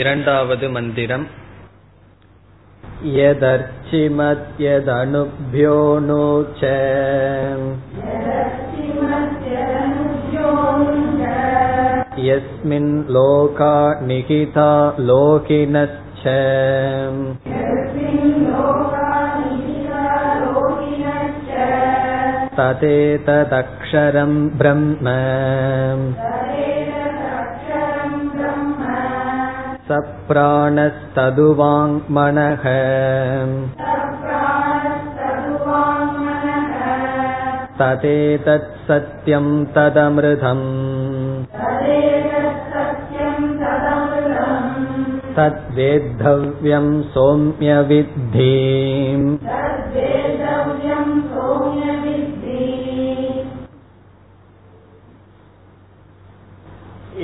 இரண்டாவது மந்திரம் யதர்ச்சிமத்யதனுப்யோனுச யஸ்மின் லோகா நிகிதா லோகினச்ச ததேததக்ஷரம் ப்ரஹ்ம சப்ராணஸ்ததுவாங்மனஹ ததேதத் சத்யம் ததமிருதம் தத்வேத்தவ்யம் சோம்ய வித்தி.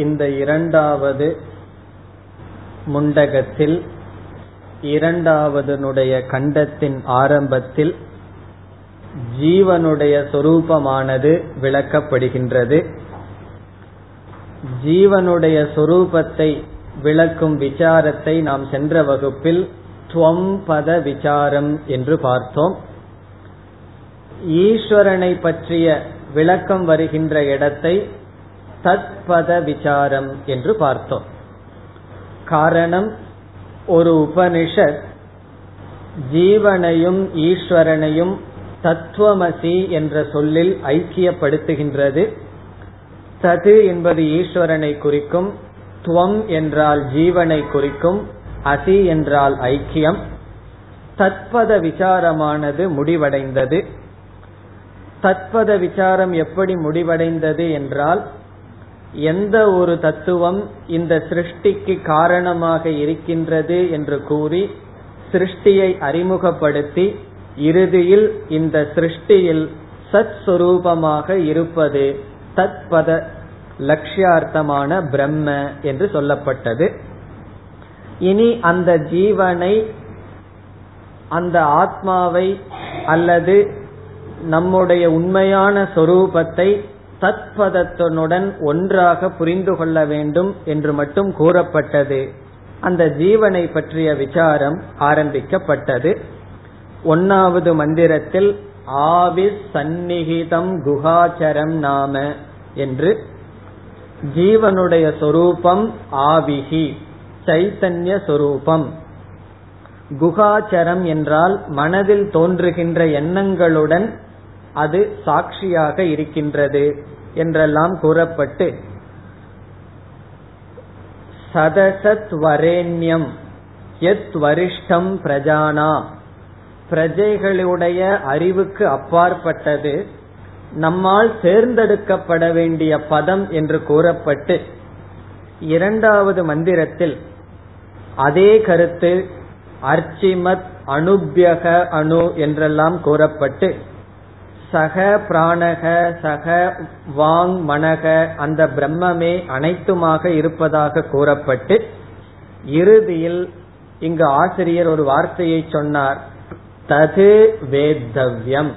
இந்த இரண்டாவது முண்டகத்தில் இரண்டாவதுனுடைய கண்டத்தின் ஆரம்பத்தில் ஜீவனுடைய சொரூபமானது விளக்கப்படுகின்றது. ஜீவனுடைய சொரூபத்தை விளக்கும் விசாரத்தை நாம் சென்ற வகுப்பில் த்வம்பத விசாரம் என்று பார்த்தோம். ஈஸ்வரனை பற்றிய விளக்கம் வருகின்ற இடத்தை தத்பத விசாரம் என்று பார்த்தோம். காரணம், ஒரு உபனிஷத் ஜீவனையும் ஈஸ்வரனையும் தத்துவமசி என்ற சொல்லில் ஐக்கியப்படுத்துகின்றது. தது என்பது ஈஸ்வரனை குறிக்கும், துவம் என்றால் ஜீவனை குறிக்கும், அசி என்றால் ஐக்கியம். தத்பத விசாரமானது முடிவடைந்தது. தத்பத விசாரம் எப்படி முடிவடைந்தது என்றால், எந்த ஒரு தத்துவம் இந்த சிருஷ்டிக்கு காரணமாக இருக்கின்றது என்று கூறி சிருஷ்டியை அறிமுகப்படுத்தி இறுதியில் இந்த சிருஷ்டியில் சத் சுரூபமாக இருப்பது தத்பத லட்சியார்த்தமான பிரம்ம என்று சொல்லப்பட்டது. இனி அந்த ஜீவனை, அந்த ஆத்மாவை அல்லது நம்முடைய உண்மையான சொரூபத்தை தத்பதத்துடன் ஒன்றாக புரிந்து கொள்ள வேண்டும் என்று மட்டும் கூறப்பட்டது. அந்த ஜீவனை பற்றிய விசாரம் ஆரம்பிக்கப்பட்டது. ஒன்னாவது மந்திரத்தில் ஆவிஸ் சந்நிகிதம் குஹாச்சரம் நாம என்று ஜீவனுடைய சொரூபம் ஆவிஹி சைத்தன்ய சொரூபம். குஹாச்சரம் என்றால் மனதில் தோன்றுகின்ற எண்ணங்களுடன் அது சாட்சியாக இருக்கின்றது என்றெல்லாம் கூறப்பட்டு, சதசத் வரேண்யம் யத் வரிஷ்டம் பிரஜானா, பிரஜைகளுடைய அறிவுக்கு அப்பாற்பட்டது, நம்மால் தேர்ந்தெடுக்கப்பட வேண்டிய பதம் என்று கூறப்பட்டு, இரண்டாவது மந்திரத்தில் அதே கருத்து அர்ச்சிமத் அனுப்யக அணு என்றெல்லாம் கூறப்பட்டு, சக பிராணக சக வாங் மனக அந்த பிரம்மே அனைத்துமாக இருப்பதாக கூறப்பட்டு, இறுதியில் இங்கு ஆசிரியர் ஒரு வார்த்தையை சொன்னார், தது வேத்தவ்யம்,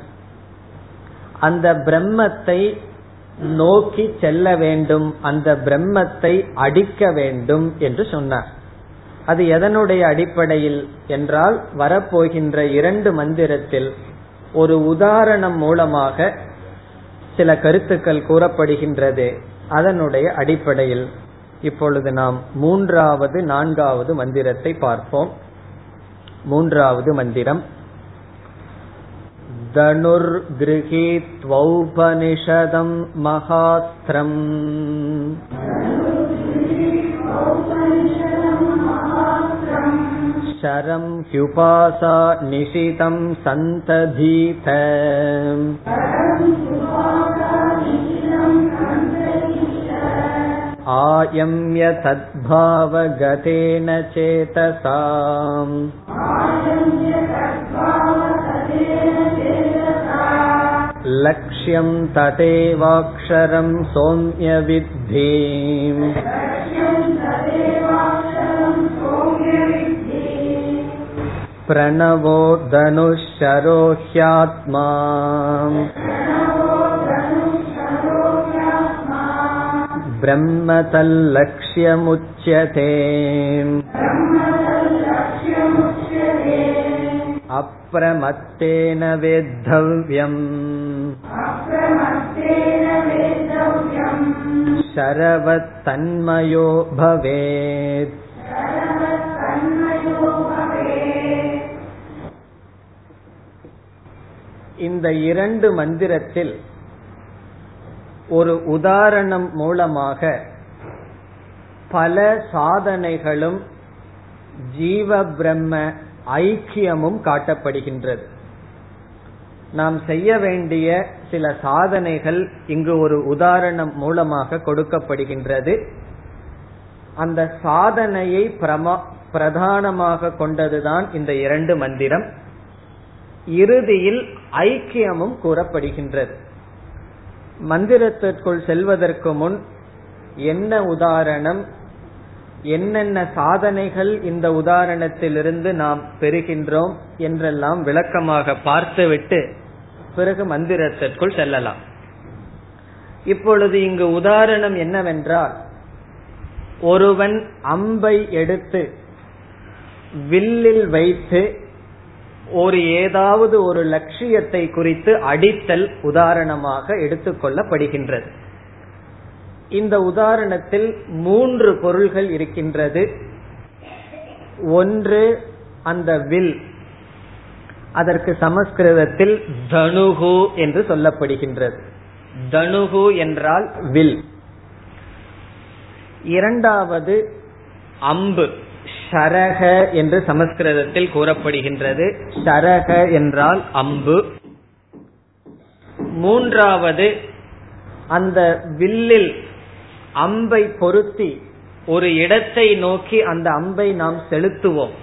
அந்த பிரம்மத்தை நோக்கி செல்ல வேண்டும், அந்த பிரம்மத்தை அடிக்க வேண்டும் என்று சொன்னார். அது எதனுடைய அடிப்படையில் என்றால், வரப்போகின்ற இரண்டு மந்திரத்தில் ஒரு உதாரணம் மூலமாக சில கருத்துக்கள் கூறப்படுகின்றது. அதனுடைய அடிப்படையில் இப்பொழுது நாம் மூன்றாவது நான்காவது மந்திரத்தை பார்ப்போம். மூன்றாவது மந்திரம் தனுர்கிருஹீத்வௌபனிஷதம் மகாஸ்திரம் சரம் ஹ்யுபாசா நிஷிதம் சந்ததீத. ஆயம்ய தத்பாவகதேன சேதசாம் லக்ஷ்யம் ததேவாக்ஷரம் சோம்ய வித்தி. பிரணவோ தனுஷரோஹ்யாத்மா பிரம்ம தல்லக்ஷ்யமுச்யதே அப்ரமத்தேன வேத்தவ்யம் சரவத் தன்மயோ பவேத். இந்த இரண்டு மந்திரத்தில் ஒரு உதாரணம் மூலமாக பல சாதனைகளும் ஜீவ பிரம்ம ஐக்கியமும் காட்டப்படுகின்றது. நாம் செய்ய வேண்டிய சில சாதனைகள் இங்கு ஒரு உதாரணம் மூலமாக கொடுக்கப்படுகின்றது. அந்த சாதனையை பிரதானமாக கொண்டதுதான் இந்த இரண்டு மந்திரம். இறுதியில் ஐக்கியமும் கூறப்படுகின்றது. மந்திரத்திற்குள் செல்வதற்கு முன் என்ன உதாரணம், என்னென்ன சாதனைகள் இந்த உதாரணத்திலிருந்து நாம் பெறுகின்றோம் என்றெல்லாம் விளக்கமாக பார்த்துவிட்டு பிறகு மந்திரத்திற்குள் செல்லலாம். இப்பொழுது இங்கு உதாரணம் என்னவென்றால், ஒருவன் அம்பை எடுத்து வில்லில் வைத்து ஒரு ஏதாவது ஒரு லட்சியத்தை குறித்து அடித்தல் உதாரணமாக எடுத்துக்கொள்ளப்படுகின்றது. இந்த உதாரணத்தில் மூன்று பொருள்கள் இருக்கின்றது. ஒன்று அந்த வில், அதற்கு சமஸ்கிருதத்தில் தனுகு என்று சொல்லப்படுகின்றது. தனுகு என்றால் வில். இரண்டாவது அம்பு, சரக என்று சமஸ்கிருதத்தில் கூறப்படுகின்றது. சரக என்றால் அம்பு. மூன்றாவது அந்த வில்லில் அம்பை பொருத்தி ஒரு இடத்தை நோக்கி அந்த அம்பை நாம் செலுத்துவோம்,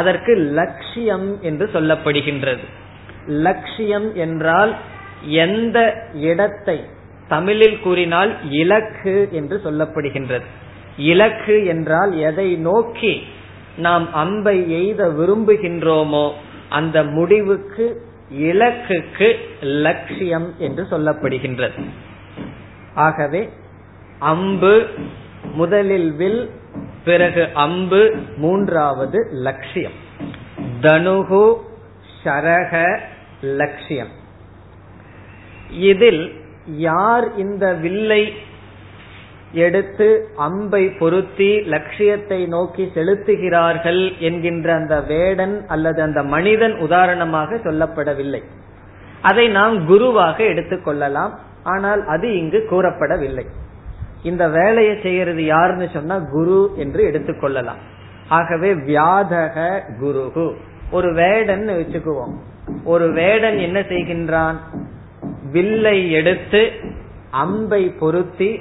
அதற்கு லட்சியம் என்று சொல்லப்படுகின்றது. லட்சியம் என்றால் எந்த இடத்தை, தமிழில் கூறினால் இலக்கு என்று சொல்லப்படுகின்றது. இலக்கு என்றால் எதை நோக்கி நாம் அம்பை எய்த விரும்புகின்றோமோ அந்த முடிவுக்கு, இலக்குக்கு லட்சியம் என்று சொல்லப்படுகின்றது. ஆகவே அம்பு, முதலில் வில், பிறகு அம்பு, மூன்றாவது லட்சியம். தனுகு, சரக, லட்சியம். இதில் யார் இந்த வில்லை எடுத்து அம்பை பொருத்தி லட்சியத்தை நோக்கி செலுத்துகிறார்கள் என்கின்ற அந்த வேடன் அல்லது அந்த மனிதன் உதாரணமாக சொல்லப்படவில்லை. அதை நாம் குருவாக எடுத்துக்கொள்ளலாம், ஆனால் அது இங்கு கூறப்படவில்லை. இந்த வேலையை செய்யறது யாருன்னு சொன்னா குரு என்று எடுத்துக்கொள்ளலாம். ஆகவே வியாதக குருகு, ஒரு வேடன் வச்சுக்குவோம். ஒரு வேடன் என்ன செய்கின்றான், வில்லை எடுத்து அம்பை பொருத்தி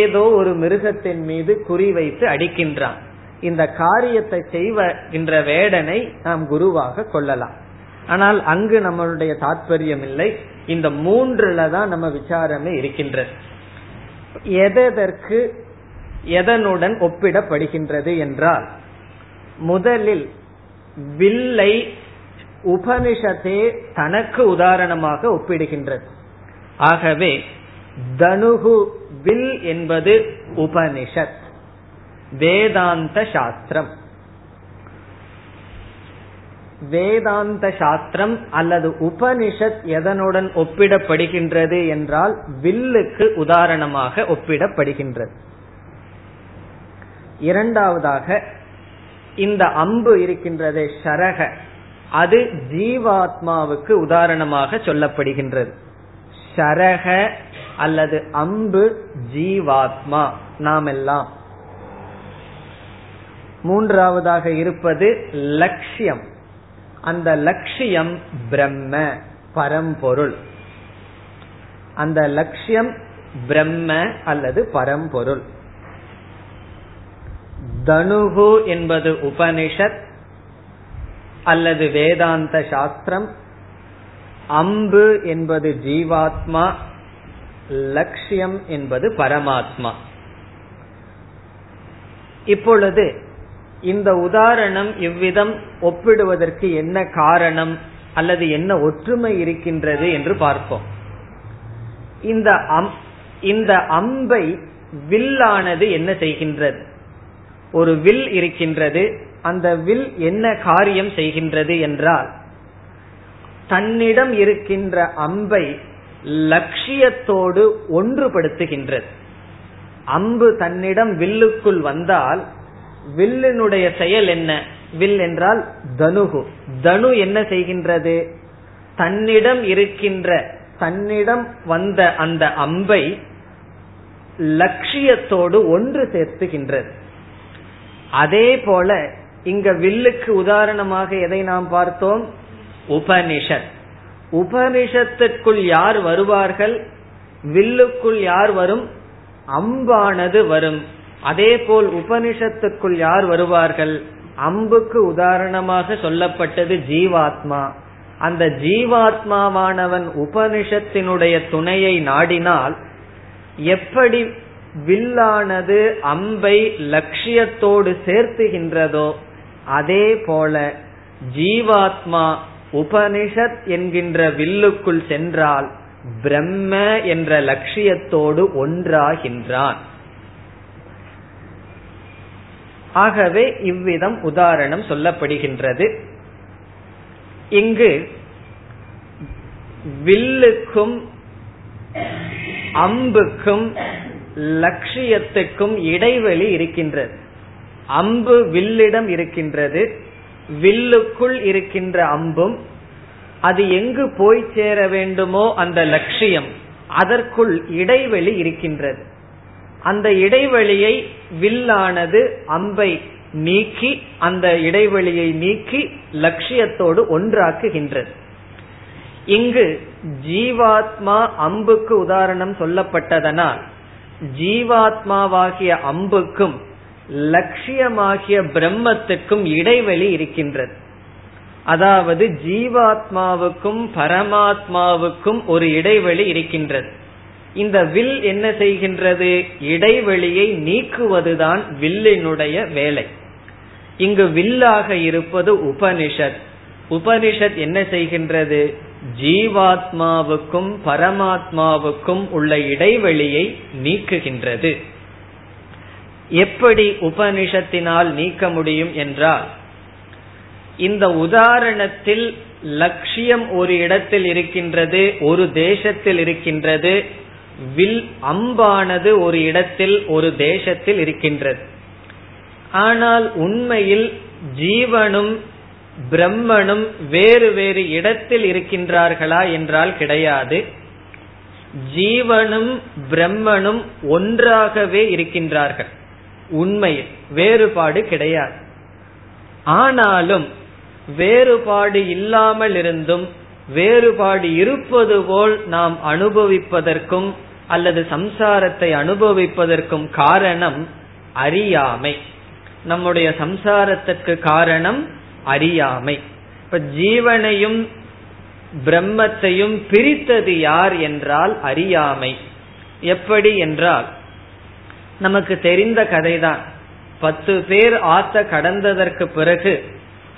ஏதோ ஒரு மிருகத்தின் மீது குறிவைத்து அடிக்கின்றான். இந்த காரியத்தை செய்கின்ற வேடனை நாம் குருவாக கொள்ளலாம். ஆனால் அங்கு நம்மளுடைய தாற்பயம் இல்லை. இந்த மூன்றுல தான் நம்ம விசாரமே இருக்கின்றது. எதற்கு எதனுடன் ஒப்பிடப்படுகின்றது என்றால், முதலில் வில்லை உபனிஷத்தே தனக்கு உதாரணமாக ஒப்பிடுகின்றது. ஆகவே தனுகு வில் என்பது உபனிஷத், வேதாந்த சாஸ்திரம். வேதாந்த சாஸ்திரம் அல்லது உபனிஷத் எதனுடன் ஒப்பிடப்படுகின்றது என்றால் வில்லுக்கு உதாரணமாக ஒப்பிடப்படுகின்றது. இரண்டாவதாக இந்த அம்பு இருக்கின்றது சரக, அது ஜீவாத்மாவுக்கு உதாரணமாக சொல்லப்படுகின்றது. சரக அல்லது அம்பு ஜீவாத்மா, நாம் எல்லாம். மூன்றாவதாக இருப்பது லட்சியம், அந்த லட்சியம் பிரம்ம பரம்பொருள். அந்த லட்சியம் பிரம்ம அல்லது பரம்பொருள். தனுகு என்பது உபனிஷத் அல்லது வேதாந்த சாஸ்திரம், அம்பு என்பது ஜீவாத்மா, லட்சியம் என்பது பரமாத்மா. இப்பொழுது இந்த உதாரணம் இவ்விதம் ஒப்பிடுவதற்கு என்ன காரணம் அல்லது என்ன ஒற்றுமை இருக்கின்றது என்று பார்ப்போம். இந்த அம்பை வில்லானது என்ன செய்கின்றது? ஒரு வில் இருக்கின்றது. அந்த வில் என்ன காரியம் செய்கின்றது என்றால், தன்னிடம் இருக்கின்ற அம்பை லட்சியத்தோடு ஒன்றுபடுத்துகின்றது. அம்பு தன்னிடம் வில்லுக்குள் வந்தால் வில்லினுடைய செயல் என்ன? வில் என்றால் தனுகு. தனு என்ன செய்கின்றது? தன்னிடம் இருக்கின்ற, தன்னிடம் வந்த அந்த அம்பை லட்சியத்தோடு ஒன்று சேர்த்துகின்றது. அதே போல இங்க வில்லுக்கு உதாரணமாக எதை நாம் பார்த்தோம்? உபனிஷத். உபனிஷத்துக்குள் யார் வருவார்கள்? வில்லுக்குள் யார் வரும்? அம்பானது வரும். அதே போல் உபனிஷத்துக்குள் யார் வருவார்கள்? அம்புக்கு உதாரணமாக சொல்லப்பட்டது ஜீவாத்மா. அந்த ஜீவாத்மாவானவன் உபனிஷத்தினுடைய துணையை நாடினால் எப்படி வில்லானது அம்பை லட்சியத்தோடு சேர்த்துகின்றதோ, அதே போல ஜீவாத்மா உபனிஷத் என்கின்ற வில்லுக்குள் சென்றால் பிரம்ம என்ற லட்சியத்தோடு ஒன்றாகின்றான். ஆகவே இவ்விதம் உதாரணம் சொல்லப்படுகின்றது. இங்கு வில்லுக்கும் அம்புக்கும் லட்சியத்துக்கும் இடைவெளி இருக்கின்றது. அம்பு வில்லிடம் இருக்கின்றது, வில்லுக்குள் இருக்கின்ற அம்பும் அது எங்கு போய் சேர வேண்டுமோ அந்த லட்சியம், அதற்குள் இடைவெளி இருக்கின்றது. அந்த இடைவெளியை வில்லானது அம்பை நீக்கி, அந்த இடைவெளியை நீக்கி லட்சியத்தோடு ஒன்றாக்குகின்றது. இங்கு ஜீவாத்மா அம்புக்கு உதாரணம் சொல்லப்பட்டதனால் ஜீவாத்மாவாகிய அம்புக்கும் லட்சியமாகிய பிரம்மத்துக்கும் இடைவெளி இருக்கின்றது. அதாவது ஜீவாத்மாவுக்கும் பரமாத்மாவுக்கும் ஒரு இடைவெளி இருக்கின்றது. இந்த வில் என்ன செய்கின்றது? இடைவெளியை நீக்குவதுதான் வில்லினுடைய வேலை. இங்கு வில்லாக இருப்பது உபனிஷத். உபனிஷத் என்ன செய்கின்றது? ஜீவாத்மாவுக்கும் பரமாத்மாவுக்கும் உள்ள இடைவெளியை நீக்குகின்றது. எப்படி உபனிஷத்தினால் நீக்க முடியும் என்றால், இந்த உதாரணத்தில் லட்சியம் ஒரு இடத்தில் இருக்கின்றது, ஒரு தேசத்தில் இருக்கின்றது. வில் அம்பானது ஒரு இடத்தில் ஒரு தேசத்தில் இருக்கின்றது. ஆனால் உண்மையில் ஜீவனும் பிரம்மனும் வேறு வேறு இடத்தில் இருக்கின்றார்களா என்றால் கிடையாது. ஜீவனும் பிரம்மனும் ஒன்றாகவே இருக்கின்றார்கள். உண்மையில் வேறுபாடு கிடையாது. ஆனாலும் வேறுபாடு இல்லாமல் இருந்தும் வேறுபாடு இருப்பது போல் நாம் அனுபவிப்பதற்கும் அல்லது சம்சாரத்தை அனுபவிப்பதற்கும் காரணம் அறியாமை. நம்முடைய சம்சாரத்திற்கு காரணம் அறியாமை. இப்ப ஜீவனையும் பிரம்மத்தையும் பிரித்தது யார் என்றால் அறியாமை. எப்படி என்றால், நமக்கு தெரிந்த கதைதான். 10 பேர் ஆத்த கடந்ததற்கு பிறகு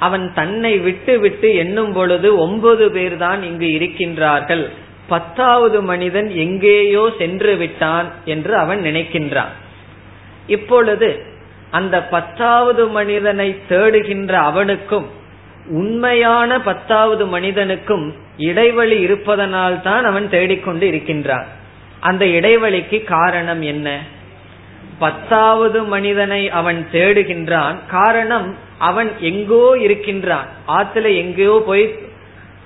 அவன் தன்னை விட்டு விட்டு எண்ணும் பொழுது 9 பேர் தான் இங்கு இருக்கின்றார்கள், 10ஆவது மனிதன் எங்கேயோ சென்று விட்டான் என்று அவன் நினைக்கின்றான். இப்பொழுது அந்த 10ஆவது மனிதனை தேடுகின்ற அவனுக்கும் உண்மையான 10ஆவது மனிதனுக்கும் இடைவெளி இருப்பதனால் தான் அவன் தேடிக்கொண்டு இருக்கின்றான். அந்த இடைவெளிக்கு காரணம் என்ன? 10ஆவது மனிதனை அவன் தேடுகின்றான். காரணம், அவன் எங்கோ இருக்கின்றான், ஆத்துல எங்கேயோ போய்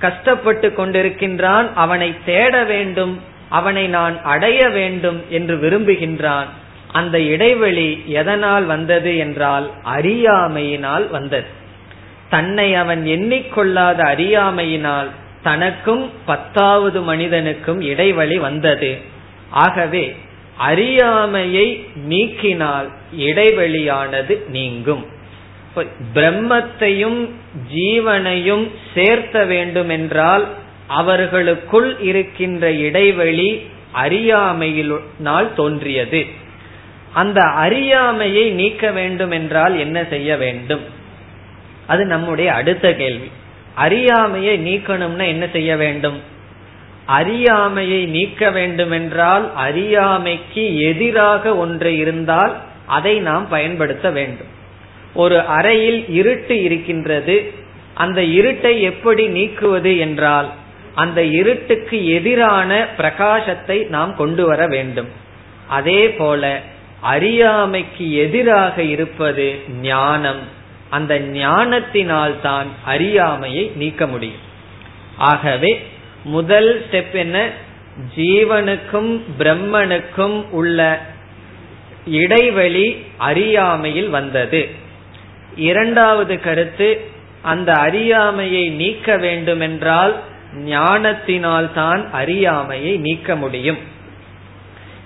கஷ்டப்பட்டு கொண்டிருக்கின்றான். அவனை தேட வேண்டும், அவனை நான் அடைய வேண்டும் என்று விரும்புகின்றான். அந்த இடைவெளி எதனால் வந்தது என்றால் அறியாமையினால் வந்தது. தன்னை அவன் எண்ணிக்கொள்ளாத அறியாமையினால் தனக்கும் 10ஆவது மனிதனுக்கும் இடைவெளி வந்தது. ஆகவே அறியாமையை நீக்கினால் இடைவெளியானது நீங்கும். பிரம்மத்தையும் ஜீவனையும் சேர்க்க வேண்டும் என்றால் அவர்களுக்குள் இருக்கின்ற இடைவெளி அறியாமையினால் தோன்றியது. அந்த அறியாமையை நீக்க வேண்டும் என்றால் என்ன செய்ய வேண்டும்? அது நம்முடைய அடுத்த கேள்வி. அறியாமையை நீக்கணும்னா என்ன செய்ய வேண்டும்? அறியாமையை நீக்க வேண்டுமென்றால் அறியாமைக்கு எதிராக ஒன்று இருந்தால் அதை நாம் பயன்படுத்த வேண்டும். ஒரு அறையில் இருட்டு இருக்கின்றது, அந்த இருட்டை எப்படி நீக்குவது என்றால் அந்த இருட்டுக்கு எதிரான பிரகாசத்தை நாம் கொண்டு வர வேண்டும். அதே போல அறியாமைக்கு எதிராக இருப்பது ஞானம். அந்த ஞானத்தினால் தான் அறியாமையை நீக்க முடியும். ஆகவே முதல் ஸ்டெப் என்ன? ஜீவனுக்கும் பிரம்மனுக்கும் உள்ள இடைவெளி அறியாமையில் வந்தது. இரண்டாவது கருத்து, அந்த அறியாமையை நீக்க வேண்டுமென்றால் ஞானத்தினால் தான் அறியாமையை நீக்க முடியும்.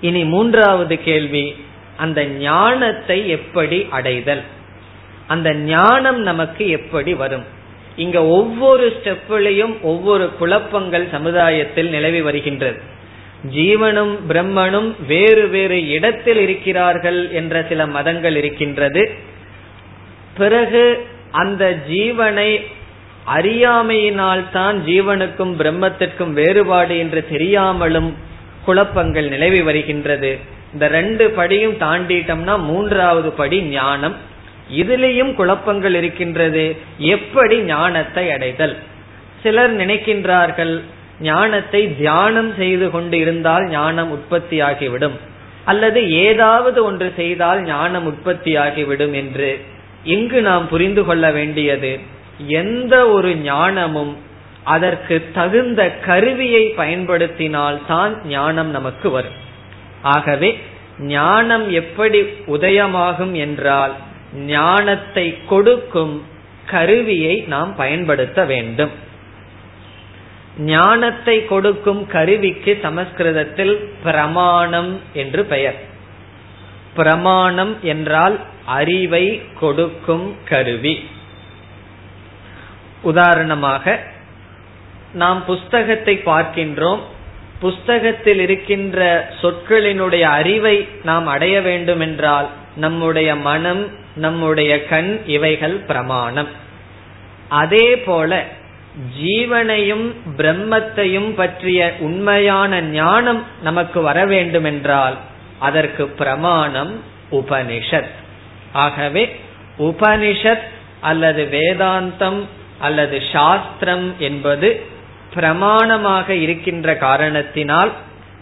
இனி மூன்றாவது கேள்வி, அந்த ஞானத்தை எப்படி அடைதல், அந்த ஞானம் நமக்கு எப்படி வரும்? இங்க ஒவ்வொரு ஸ்டெப்பிலையும் ஒவ்வொரு குழப்பங்கள் சமுதாயத்தில் நிலவி வருகின்றது. ஜீவனும் பிரம்மனும் வேறு வேறு இடத்தில் இருக்கிறார்கள் என்ற சில மதங்கள் இருக்கின்றது. பிறகு அந்த ஜீவனை அறியாமையினால் தான் ஜீவனுக்கும் பிரம்மத்திற்கும் வேறுபாடு என்று தெரியாமலும் குழப்பங்கள் நிலவி வருகின்றது. இந்த ரெண்டு படியும் தாண்டிட்டோம்னா மூன்றாவது படி ஞானம். இதிலேயும் குழப்பங்கள் இருக்கின்றது. எப்படி ஞானத்தை அடைதல்? சிலர் நினைக்கின்றார்கள் ஞானத்தை தியானம் செய்து கொண்டு இருந்தால் ஞானம் உற்பத்தியாகிவிடும், அல்லது ஏதாவது ஒன்று செய்தால் ஞானம் உற்பத்தியாகிவிடும் என்று. இங்கு நாம் புரிந்து கொள்ள வேண்டியது, எந்த ஒரு ஞானமும் அதற்கு தகுந்த கருவியை பயன்படுத்தினால்தான் ஞானம் நமக்கு வரும். ஆகவே ஞானம் எப்படி உதயமாகும் என்றால் ஞானத்தை கொடுக்கும் கருவியை நாம் பயன்படுத்த வேண்டும். ஞானத்தை கொடுக்கும் கருவிக்கு சமஸ்கிருதத்தில் பிரமாணம் என்று பெயர். பிரமாணம் என்றால் அறிவை கொடுக்கும் கருவி. உதாரணமாக நாம் புஸ்தகத்தை பார்க்கின்றோம். புஸ்தகத்தில் இருக்கின்ற சொற்களினுடைய அறிவை நாம் அடைய வேண்டும் என்றால் நம்முடைய மனம், நம்முடைய கண், இவைகள் பிரமாணம். அதே போல ஜீவனையும் பிரம்மத்தையும் பற்றிய உண்மையான ஞானம் நமக்கு வர வேண்டுமென்றால் அதற்கு பிரமாணம் உபனிஷத். ஆகவே உபனிஷத் அல்லது வேதாந்தம் அல்லது சாஸ்திரம் என்பது பிரமாணமாக இருக்கின்ற காரணத்தினால்,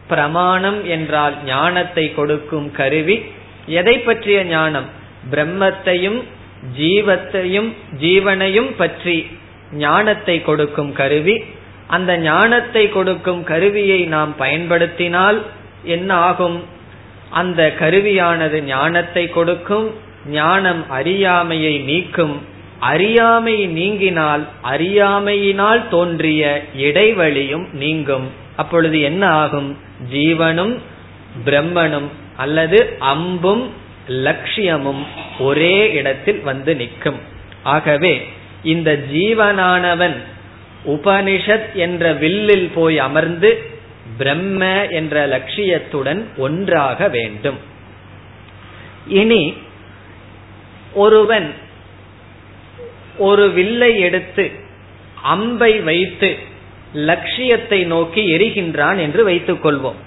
பிரமாணம் என்றால் ஞானத்தை கொடுக்கும் கருவி. எதை பற்றிய ஞானம்? பிரம்மத்தையும் ஜீவனையும் பற்றி ஞானத்தை கொடுக்கும் கருவி. அந்த ஞானத்தை கொடுக்கும் கருவியை நாம் பயன்படுத்தினால் என்ன ஆகும்? அந்த கருவியானது ஞானத்தை கொடுக்கும். ஞானம் அறியாமையை நீக்கும். அறியாமை நீங்கினால் அறியாமையினால் தோன்றிய இடைவெளியும் நீங்கும். அப்பொழுது என்ன ஆகும்? ஜீவனும் பிரம்மனும் அல்லது அம்பும் லட்சியமும் ஒரே இடத்தில் வந்து நிற்கும். ஆகவே இந்த ஜீவனானவன் உபனிஷத் என்ற வில்லில் போய் அமர்ந்து பிரம்ம என்ற லட்சியத்துடன் ஒன்றாக வேண்டும். இனி ஒருவன் ஒரு வில்லை எடுத்து அம்பை வைத்து லட்சியத்தை நோக்கி எரிகின்றான் என்று வைத்துக் கொள்வோம்.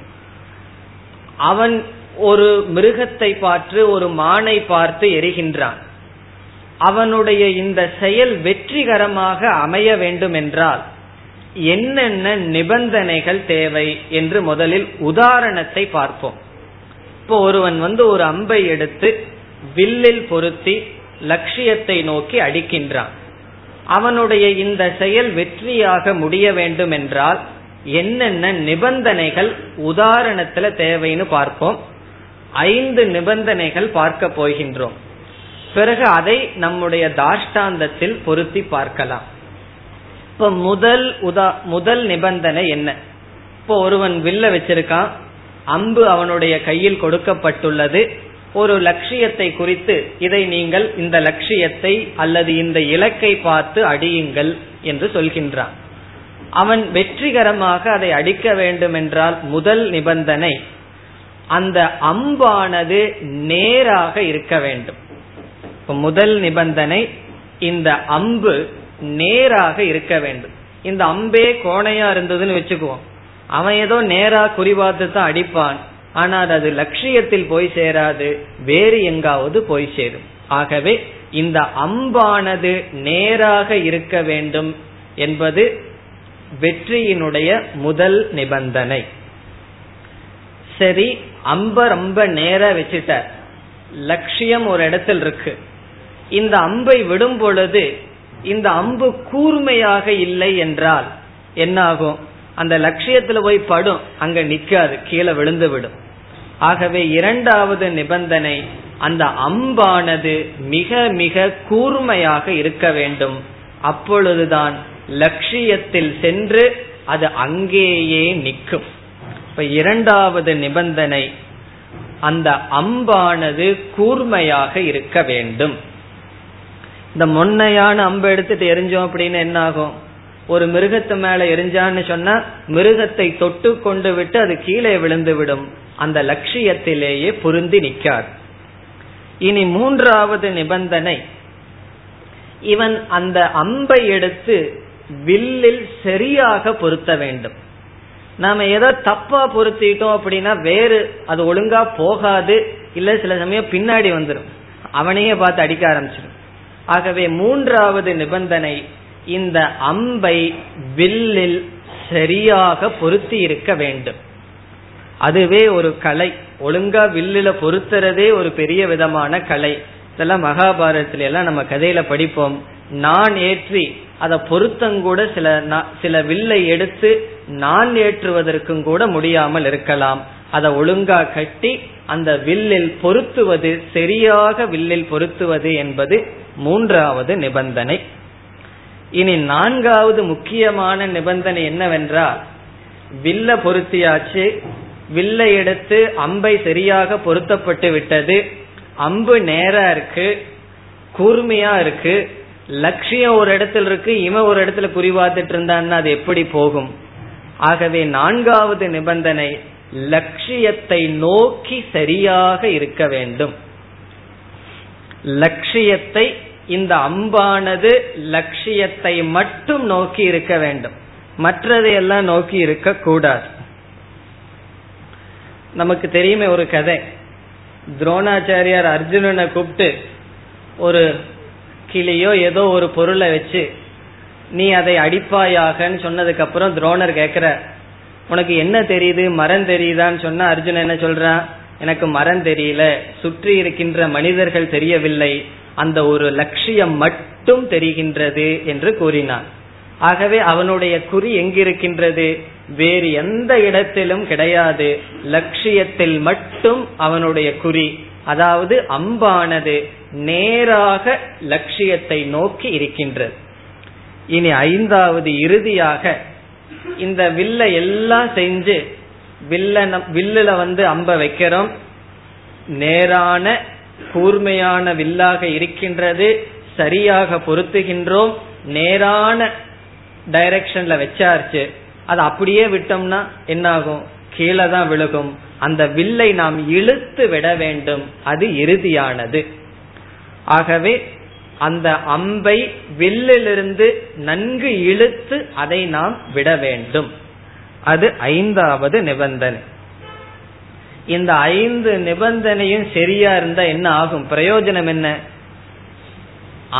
அவன் ஒரு மிருகத்தை பார்த்து, ஒரு மானை பார்த்து எரிகின்றான். அவனுடைய இந்த செயல் வெற்றிகரமாக அமைய வேண்டும் என்றால் என்னென்ன நிபந்தனைகள் தேவை என்று முதலில் உதாரணத்தை பார்ப்போம். இப்போ ஒருவன் ஒரு அம்பை எடுத்து வில்லில் பொருத்தி லட்சியத்தை நோக்கி அடிக்கின்றான். அவனுடைய இந்த செயல் வெற்றியாக முடிய வேண்டும் என்றால் என்னென்ன நிபந்தனைகள் உதாரணத்துல தேவைன்னு பார்ப்போம். 5 நிபந்தனைகள் பார்க்க போகின்றோம். பிறகு அதை நம்முடைய தாஷ்டாந்தத்தில் பொருத்தி பார்க்கலாம். இப்ப முதல் நிபந்தனை என்ன? இப்போ ஒருவன் வில்ல வச்சிருக்கான், அம்பு அவனுடைய கையில் கொடுக்கப்பட்டுள்ளது. ஒரு லட்சியத்தை குறித்து, இதை நீங்கள் இந்த லட்சியத்தை அல்லது இந்த இலக்கை பார்த்து அடியுங்கள் என்று சொல்கின்றான். அவன் வெற்றிகரமாக அதை அடிக்க வேண்டும் என்றால் முதல் நிபந்தனை, அந்த அம்பானது நேராக இருக்க வேண்டும். முதல் நிபந்தனை, இந்த அம்பு நேராக இருக்க வேண்டும். இந்த அம்பே கோணையா இருந்ததுன்னு வச்சுக்குவோம், அவன் ஏதோ நேரா குறிபார்த்து தான் அடிப்பான், ஆனால் அது லட்சியத்தில் போய் சேராது, வேறு எங்காவது போய் சேரும். ஆகவே இந்த அம்பானது நேராக இருக்க வேண்டும் என்பது வெற்றியினுடைய முதல் நிபந்தனை. சரி, அம்ப ரொம்ப நேரா வச்சுட்டார், லட்சியம் ஒரு இடத்தில் இருக்கு. இந்த அம்பை விடும் பொழுது இந்த அம்பு கூர்மையாக இல்லை என்றால் என்ன ஆகும்? அந்த லட்சியத்துல போய் படும், அங்க நிக்காது, கீழே விழுந்து விடும். ஆகவே இரண்டாவது நிபந்தனை, அந்த அம்பானது மிக மிக கூர்மையாக இருக்க வேண்டும். அப்பொழுதுதான் லட்சியத்தில் சென்று அது அங்கேயே நிற்கும். இப்ப இரண்டாவது நிபந்தனை, அந்த அம்பானது கூர்மையாக இருக்க வேண்டும். இந்த மொன்னையான அம்பை எடுத்துட்டு எரிஞ்சோம் அப்படின்னு என்ன ஆகும்? ஒரு மிருகத்து மேல எரிஞ்சான்னு சொன்னா மிருகத்தை தொட்டு கொண்டு விட்டு அது கீழே விழுந்துவிடும், அந்த லட்சியத்திலேயே பொருந்தி நிற்காது. இனி மூன்றாவது நிபந்தனை, இவன் அந்த அம்பை எடுத்து வில்லில் சரியாக பொருத்த வேண்டும். நாம ஏதோ தப்பா பொருத்திட்டோம் அப்படின்னா வேறு அது ஒழுங்கா போகாது, இல்ல சில சமயம் பின்னாடி வந்துடும், அவனையே பார்த்து அடிக்க ஆரம்பிச்சிடும். ஆகவே மூன்றாவது நிபந்தனை, இந்த அம்பை வில்லில் சரியாக பொருத்தி இருக்க வேண்டும். அதுவே ஒரு கலை, ஒழுங்கா வில்லுல பொருத்துறதே ஒரு பெரிய விதமான கலை. இதெல்லாம் மகாபாரதத்துல எல்லாம் நம்ம கதையில படிப்போம். நான் ஏற்றி அதை பொருத்தங்கூட சில வில்லை எடுத்து நான் ஏற்றுவதற்கும் கூட முடியாமல் இருக்கலாம். அதை ஒழுங்கா கட்டி அந்த வில்லில் பொருத்துவது, சரியாக வில்லில் பொருத்துவது என்பது மூன்றாவது நிபந்தனை. இனி நான்காவது முக்கியமான நிபந்தனை என்னவென்றால், வில்லை பொருத்தியாச்சு, வில்லை எடுத்து அம்பை சரியாக பொருத்தப்பட்டு விட்டது, அம்பு நேரா இருக்கு, கூர்மையா இருக்கு, லட்சியம் ஒரு இடத்துல இருக்கு, இவன் ஒரு இடத்துல குறிவாத்துட்டு இருந்தான்னா அது எப்படி போகும்? ஆகவே நான்காவது நிபந்தனை, லட்சியத்தை நோக்கி சரியாக இருக்க வேண்டும். லட்சியத்தை, இந்த அம்பானது லட்சியத்தை மட்டும் நோக்கி இருக்க வேண்டும், மற்றதையெல்லாம் நோக்கி இருக்க கூடாது. நமக்கு தெரியுமே ஒரு கதை, துரோணாச்சாரியார் அர்ஜுனனை கூப்பிட்டு ஒரு கிளியோ ஏதோ ஒரு பொருளை வச்சு நீ அதை அடிப்பாயாகன்னு சொன்னதுக்கு அப்புறம் துரோணர் கேட்கிற, உனக்கு என்ன தெரியுது, மரம் தெரியுதான்னு சொன்ன அர்ஜுனன் என்ன சொல்றான், எனக்கு மரம் தெரியல, சுற்றி இருக்கின்ற மனிதர்கள் தெரியவில்லை, அந்த ஒரு லட்சியம் மட்டும் தெரிகின்றது என்று கூறினான். ஆகவே அவனுடைய குறி எங்கிருக்கின்றது, வேறு எந்த இடத்திலும் கிடையாது, லட்சியத்தில் மட்டும் அவனுடைய குறி. அதாவது அம்பானது நேராக லட்சியத்தை நோக்கி இருக்கின்றது. இனி ஐந்தாவது, இறுதியாக இந்த வில்லை எல்லாம் செஞ்சு வில்லுல அம்ப வைக்கிறோம், நேரான கூர்மையான வில்லாக இருக்கின்றது, சரியாக பொருத்துகின்றோம், நேரான டைரக்ஷன்ல வச்சாச்சு, அது அப்படியே விட்டோம்னா என்னாகும்? கீழே தான் விழுகும். அந்த வில்லை நாம் இழுத்து விட வேண்டும், அது இறுதியானது. ஆகவே அந்த அம்பை வில்லிலிருந்து நன்கு இழுத்து அதை நாம் விட வேண்டும். அது ஐந்தாவது நிபந்தனை. இந்த ஐந்து நிபந்தனையும் சரியா இருந்தா என்ன ஆகும்? பிரயோஜனம் என்ன?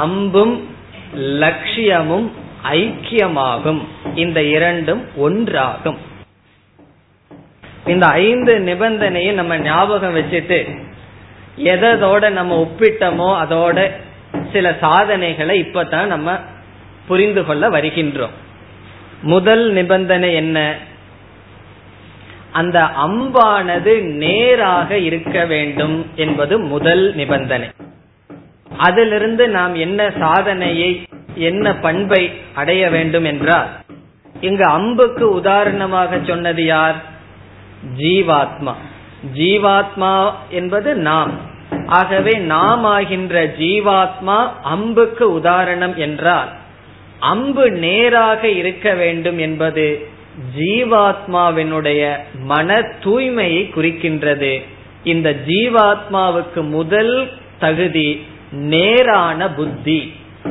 அம்பும் லட்சியமும் ஐக்கியமாகும், இந்த இரண்டும் ஒன்றாகும். இந்த ஐந்து நிபந்தனையை நம்ம ஞாபகம் வச்சுட்டு எதோட நம்ம ஒப்பிட்டோமோ அதோட சில சாதனைகளை இப்பதான் நம்ம புரிந்து கொள்ள வருகின்றோம். முதல் நிபந்தனை என்ன? அந்த அம்பானது நேராக இருக்க வேண்டும் என்பது முதல் நிபந்தனை. அதிலிருந்து நாம் என்ன சாதனையை, என்ன பண்பை அடைய வேண்டும் என்றால், இங்கு அம்புக்கு உதாரணமாக சொன்னது யார்? ஜீவாத்மா. ஜீவாத்மா என்பது நாம். ஆகவே நாம் ஆகின்ற ஜீவாத்மா அம்புக்கு உதாரணம் என்றால், அம்பு நேராக இருக்க வேண்டும் என்பது ஜீவாத்மாவினுடைய மன தூய்மையை குறிக்கின்றது. இந்த ஜீவாத்மாவுக்கு முதல் தகுதி நேரான புத்தி,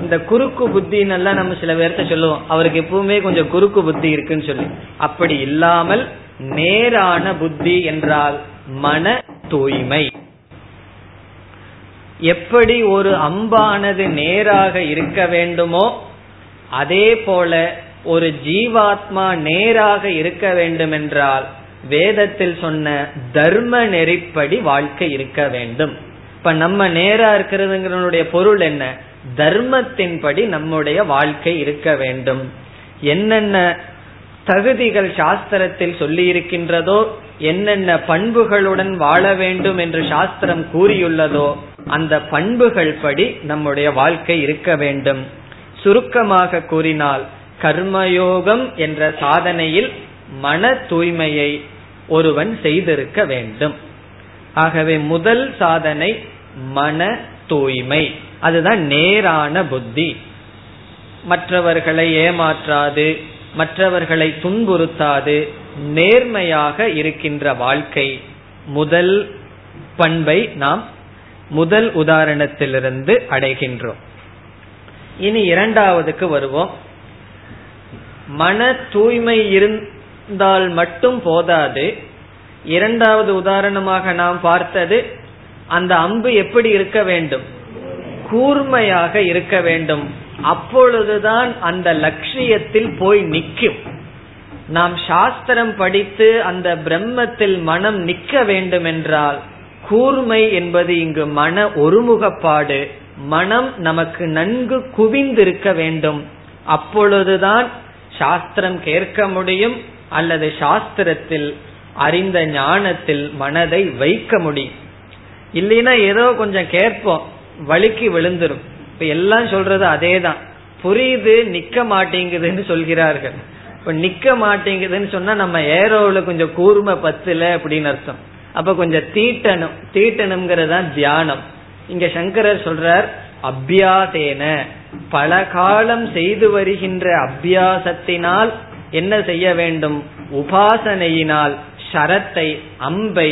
இந்த குறுக்கு புத்தின்னெல்லாம் நம்ம சில பேர்த்த சொல்லுவோம், அவருக்கு எப்பவுமே கொஞ்சம் குறுக்கு புத்தி இருக்குன்னு சொல்லி. அப்படி இல்லாமல் நேரான புத்தி என்றால் மன தூய்மை. எப்படி ஒரு அம்பானது நேராக இருக்க வேண்டுமோ அதே போல ஒரு ஜீவாத்மா நேராக இருக்க வேண்டும் என்றால் வேதத்தில் சொன்ன தர்ம நெறிப்படி வாழ்க்கை இருக்க வேண்டும். இப்ப நம்ம நேரா இருக்கிறதுங்கிறனுடைய பொருள் என்ன? தர்மத்தின்படி நம்முடைய வாழ்க்கை இருக்க வேண்டும். என்னென்ன தகுதிகள் சாஸ்திரத்தில் சொல்லி இருக்கின்றதோ, என்னென்ன பண்புகளுடன் வாழ வேண்டும் என்று சாஸ்திரம் கூறியுள்ளதோ அந்த பண்புகள் படி நம்முடைய வாழ்க்கை இருக்க வேண்டும். சுருக்கமாக கூறினால் கர்மயோகம் என்ற சாதனையில் மன தூய்மையை ஒருவன் செய்திருக்க வேண்டும். ஆகவே முதல் சாதனை மன தூய்மை, அதுதான் நேரான புத்தி. மற்றவர்களை ஏமாற்றாது, மற்றவர்களை துன்புறுத்தாது, நேர்மையாக இருக்கின்ற வாழ்க்கை. முதல் பண்பை நாம் முதல் உதாரணத்திலிருந்து அடைகின்றோம். இனி இரண்டாவதுக்கு வருவோம். மன தூய்மை இருந்தால் மட்டும் போதாது. இரண்டாவது உதாரணமாக நாம் பார்த்தது, அந்த அம்பு எப்படி இருக்க வேண்டும்? கூர்மையாக இருக்க வேண்டும். அப்பொழுதுதான் அந்த லட்சியத்தில் போய் நிற்கும். நாம் சாஸ்திரம் படித்து அந்த பிரம்மத்தில் மனம் நிற்க வேண்டும் என்றால் கூர்மை என்பது இங்கு மன ஒருமுகப்பாடு. மனம் நமக்கு நன்கு குவிந்திருக்க வேண்டும். அப்பொழுதுதான் சாஸ்திரம் கேட்க முடியும், அல்லது சாஸ்திரத்தில் அறிந்த ஞானத்தில் மனதை வைக்க முடியும். இல்லைன்னா ஏதோ கொஞ்சம் கேட்போம், வழுக்கி விழுந்துரும். இப்ப எல்லாம் சொல்றது அதே தான், புரியுது, நிக்க மாட்டேங்குதுன்னு சொல்கிறார்கள். இப்ப நிக்க மாட்டேங்குதுன்னு சொன்னா நம்ம ஏரோவுல கொஞ்சம் கூர்மை பத்துல அப்படின்னு அர்த்தம். அப்ப கொஞ்சம் தீட்டணும், தீட்டணும்ங்கிறதான் தியானம். இங்க சங்கரர் சொல்றார், அபியாசேன, பல காலம் செய்து வருகின்ற அபியாசத்தினால் என்ன செய்ய வேண்டும்? உபாசனையினால் சரத்தை, அம்பை,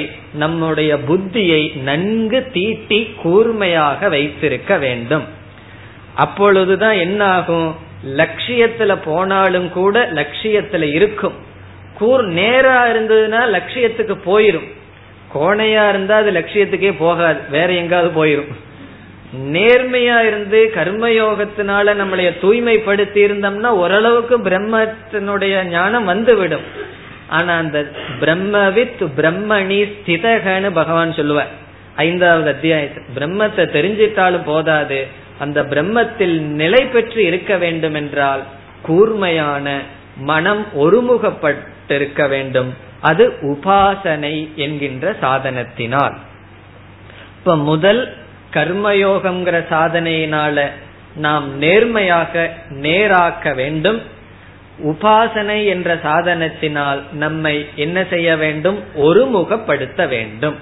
நம்முடைய புத்தியை நன்கு தீட்டி கூர்மையாக வைத்திருக்க வேண்டும். அப்பொழுதுதான் என்ன ஆகும்? லட்சியத்துல போனாலும் கூட லட்சியத்துல இருக்கும். நேரா இருந்ததுன்னா லட்சியத்துக்கு போயிரும், கோணையா இருந்தா அது லட்சியத்துக்கே போகாது, வேற எங்காவது போயிரும். நேர்மையா இருந்து கர்மயோகத்தினால நம்மளைய தூய்மைப்படுத்தி இருந்தோம்னா ஓரளவுக்கு பிரம்மத்தினுடைய ஞானம் வந்துவிடும். ஆனா அந்த பிரம்மவித் பிரம்மணி ஸ்திதகன்னு பகவான் சொல்லுவார் 5வது அத்தியாயத்தில். பிரம்மத்தை தெரிஞ்சிட்டாலும் போதாது, அந்த பிரம்மத்தில் நிலை பெற்று இருக்க வேண்டும் என்றால் கூர்மையான மனம் ஒருமுகப்பட்டிருக்க வேண்டும். அது உபாசனை என்கின்ற சாதனத்தினால். இப்ப முதல் கர்மயோகம்ங்கிற சாதனையினால நாம் நேர்மையாக நேராக்க வேண்டும். உபாசனை என்ற சாதனத்தினால் நம்மை என்ன செய்ய வேண்டும்? ஒருமுகப்படுத்த வேண்டும்.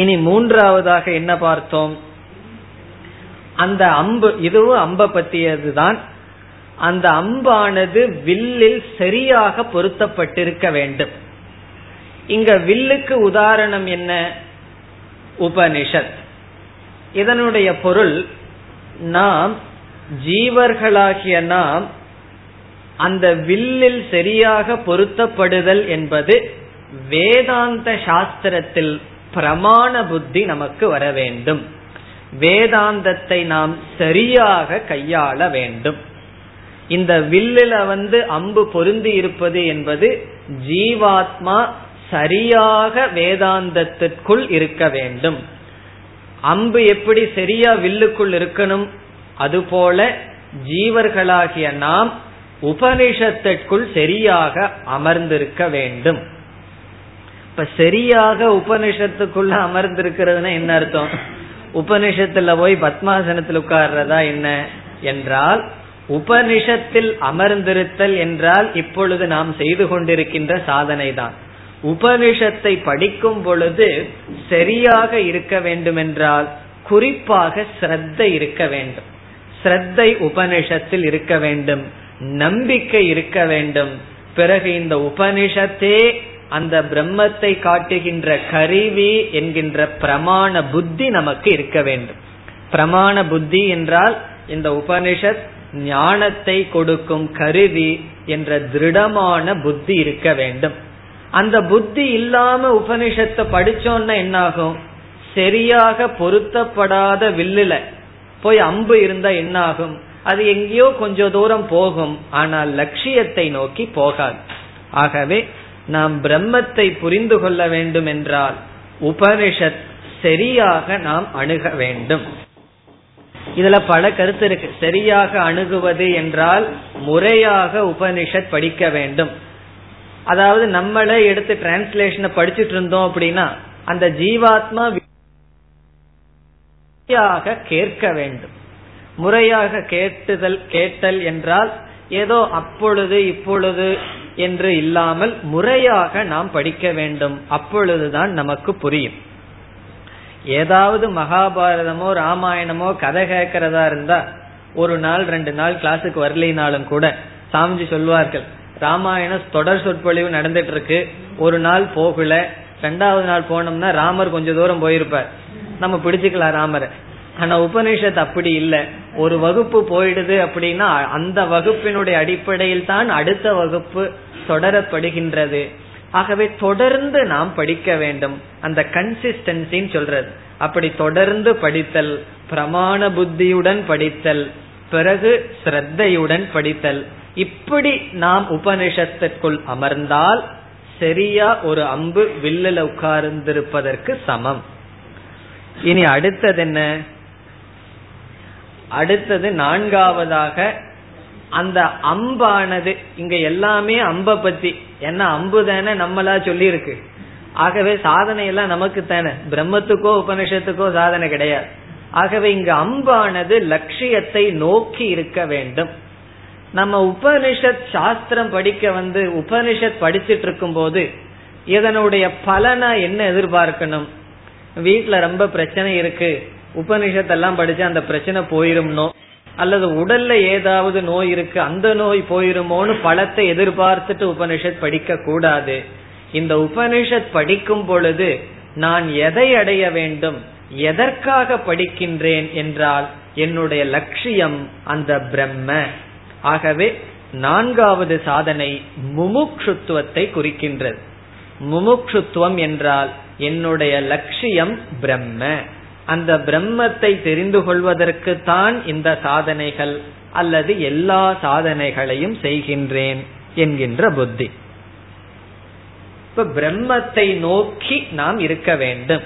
இனி மூன்றாவதாக என்ன பார்த்தோம்? அந்த அம்பு, இதுவும் அம்பை பற்றியதுதான். அந்த அம்பானது வில்லில் சரியாக பொருத்தப்பட்டிருக்க வேண்டும். இங்க வில்லுக்கு உதாரணம் என்ன? உபனிஷத். இதனுடைய பொருள், நாம் ஜீவர்களாகிய நாம் அந்த வில்லில் சரியாக பொருத்தப்படுதல் என்பது வேதாந்த சாஸ்திரத்தில் பிரமாண புத்தி நமக்கு வர வேண்டும். வேதாந்தத்தை நாம் சரியாக கையாள வேண்டும். இந்த வில்லில அம்பு பொருந்தி இருப்பது என்பது ஜீவாத்மா சரியாக வேதாந்தத்திற்குள் இருக்க வேண்டும். அம்பு எப்படி சரியா வில்லுக்குள் இருக்கணும், அதுபோல ஜீவர்களாகிய நாம் உபனிஷத்திற்குள் சரியாக அமர்ந்திருக்க வேண்டும். இப்ப சரியாக உபனிஷத்துக்குள்ள அமர்ந்திருக்கிறதுனா என்ன அர்த்தம்? உபனிஷத்துல போய் பத்மாசனத்தில் உட்கார்றதா என்ன என்றால், உபனிஷத்தில் அமர்ந்திருத்தல் என்றால் இப்பொழுது நாம் செய்து கொண்டிருக்கின்ற சாதனை தான். உபனிஷத்தை படிக்கும் பொழுது சரியாக இருக்க வேண்டும் என்றால் குறிப்பாக ஸ்ரத்தை இருக்க வேண்டும். ஸ்ரத்தை உபனிஷத்தில் இருக்க வேண்டும், நம்பிக்கை இருக்க வேண்டும். பிறகு இந்த உபனிஷத்தே அந்த பிரம்மத்தை காட்டுகின்ற கருவி என்கின்ற பிரமாண புத்தி நமக்கு இருக்க வேண்டும். பிரமாண புத்தி என்றால் இந்த உபனிஷத் ஞானத்தை கொடுக்கும் கருவி என்ற திருடமான புத்தி இருக்க வேண்டும். அந்த புத்தி இல்லாம உபனிஷத்தை படிச்சோன்னா என்ன ஆகும்? சரியாக பொருத்தப்படாத வில்லுல போய் அம்பு இருந்தா என்ன ஆகும்? அது எங்கேயோ கொஞ்ச தூரம் போகும், ஆனால் லட்சியத்தை நோக்கி போகாது. ஆகவே நாம் பிரம்மத்தை புரிந்து கொள்ள வேண்டும் என்றால் உபனிஷத் சரியாக நாம் அணுக வேண்டும். இதுல பல கருத்து இருக்கு. சரியாக அணுகுவது என்றால் முறையாக உபனிஷத் படிக்க வேண்டும். அதாவது நம்மளே எடுத்து டிரான்ஸ்லேஷனை படிச்சுட்டு இருந்தோம் அப்படின்னா அந்த ஜீவாத்மா கேட்க வேண்டும். முறையாக கேட்டல் என்றால் ஏதோ அப்பொழுது இப்பொழுது என்று இல்லாமல் முறையாக நாம் படிக்க வேண்டும். அப்பொழுதுதான் நமக்கு புரியும். ஏதாவது மகாபாரதமோ ராமாயணமோ கதை கேட்கறதா இருந்தா ஒரு நாள் ரெண்டு நாள் கிளாஸுக்கு வரலினாலும் கூட சாமிஜி சொல்வார்கள், ராமாயணம் தொடர் சொற்பொழிவு நடந்துட்டு இருக்கு, ஒரு நாள் போகல, ரெண்டாவது நாள் போனோம்னா ராமர் கொஞ்ச தூரம் போயிருப்பார், நம்ம பிடிச்சுக்கலாம் ராமரை. ஆனா உபனிஷத் அப்படி இல்லை. ஒரு வகுப்பு போயிடுது அப்படின்னா அந்த வகுப்பினுடைய அடிப்படையில் தான் அடுத்த வகுப்பு தொடரப்படுகின்றது. ஆகவே தொடர்ந்து நாம் படிக்க வேண்டும். அந்த கன்சிஸ்டன்சின்னு சொல்றது. அப்படி தொடர்ந்து படித்தல், பிரமாண புத்தியுடன் படித்தல், பிறகு ஸ்ரத்தையுடன் படித்தல். இப்படி நாம் உபனிஷத்திற்குள் அமர்ந்தால் சரியா ஒரு அம்பு வில்லுல உட்கார்ந்திருப்பதற்கு சமம். இனி அடுத்தது என்ன? அடுத்தது நான்காவதாக அந்த அம்பானது. இங்க எல்லாமே அம்ப பத்தி, ஏன்னா அம்பு தானே நம்மளா சொல்லி இருக்கு. ஆகவே சாதனை எல்லாம் நமக்கு தானே, பிரம்மத்துக்கோ உபனிஷத்துக்கோ சாதனை கிடையாது. ஆகவே இங்க அம்பானது லட்சியத்தை நோக்கி இருக்க வேண்டும். நம்ம உபனிஷத் சாஸ்திரம் படிக்க வந்து உபனிஷத் படிச்சுட்டு இருக்கும் போது இதனுடைய பலனை என்ன எதிர்பார்க்கணும்? வீட்டுல ரொம்ப பிரச்சனை இருக்கு, உபனிஷத்தெல்லாம் படிச்சா அந்த பிரச்சனை போயிரும்னோ, அல்லது உடல்ல ஏதாவது நோய் இருக்கு அந்த நோய் போயிருமோன்னு பலத்தை எதிர்பார்த்துட்டு உபனிஷத் படிக்க கூடாது. இந்த உபனிஷத் படிக்கும் பொழுது நான் எதை அடைய வேண்டும், எதற்காக படிக்கின்றேன் என்றால் என்னுடைய லட்சியம் அந்த பிரம்ம. ஆகவே நான்காவது சாதனை முமுக்ஷுத்துவத்தை குறிக்கின்றது. முமுக்ஷுத்துவம் என்றால் என்னுடைய லட்சியம் பிரம்ம. அந்த பிரம்மத்தை தெரிந்து கொள்வதற்கு தான் இந்த சாதனைகள் அல்லது எல்லா சாதனைகளையும் செய்கின்றேன் என்கின்ற புத்தி. இப்ப பிரம்மத்தை நோக்கி நாம் இருக்க வேண்டும்.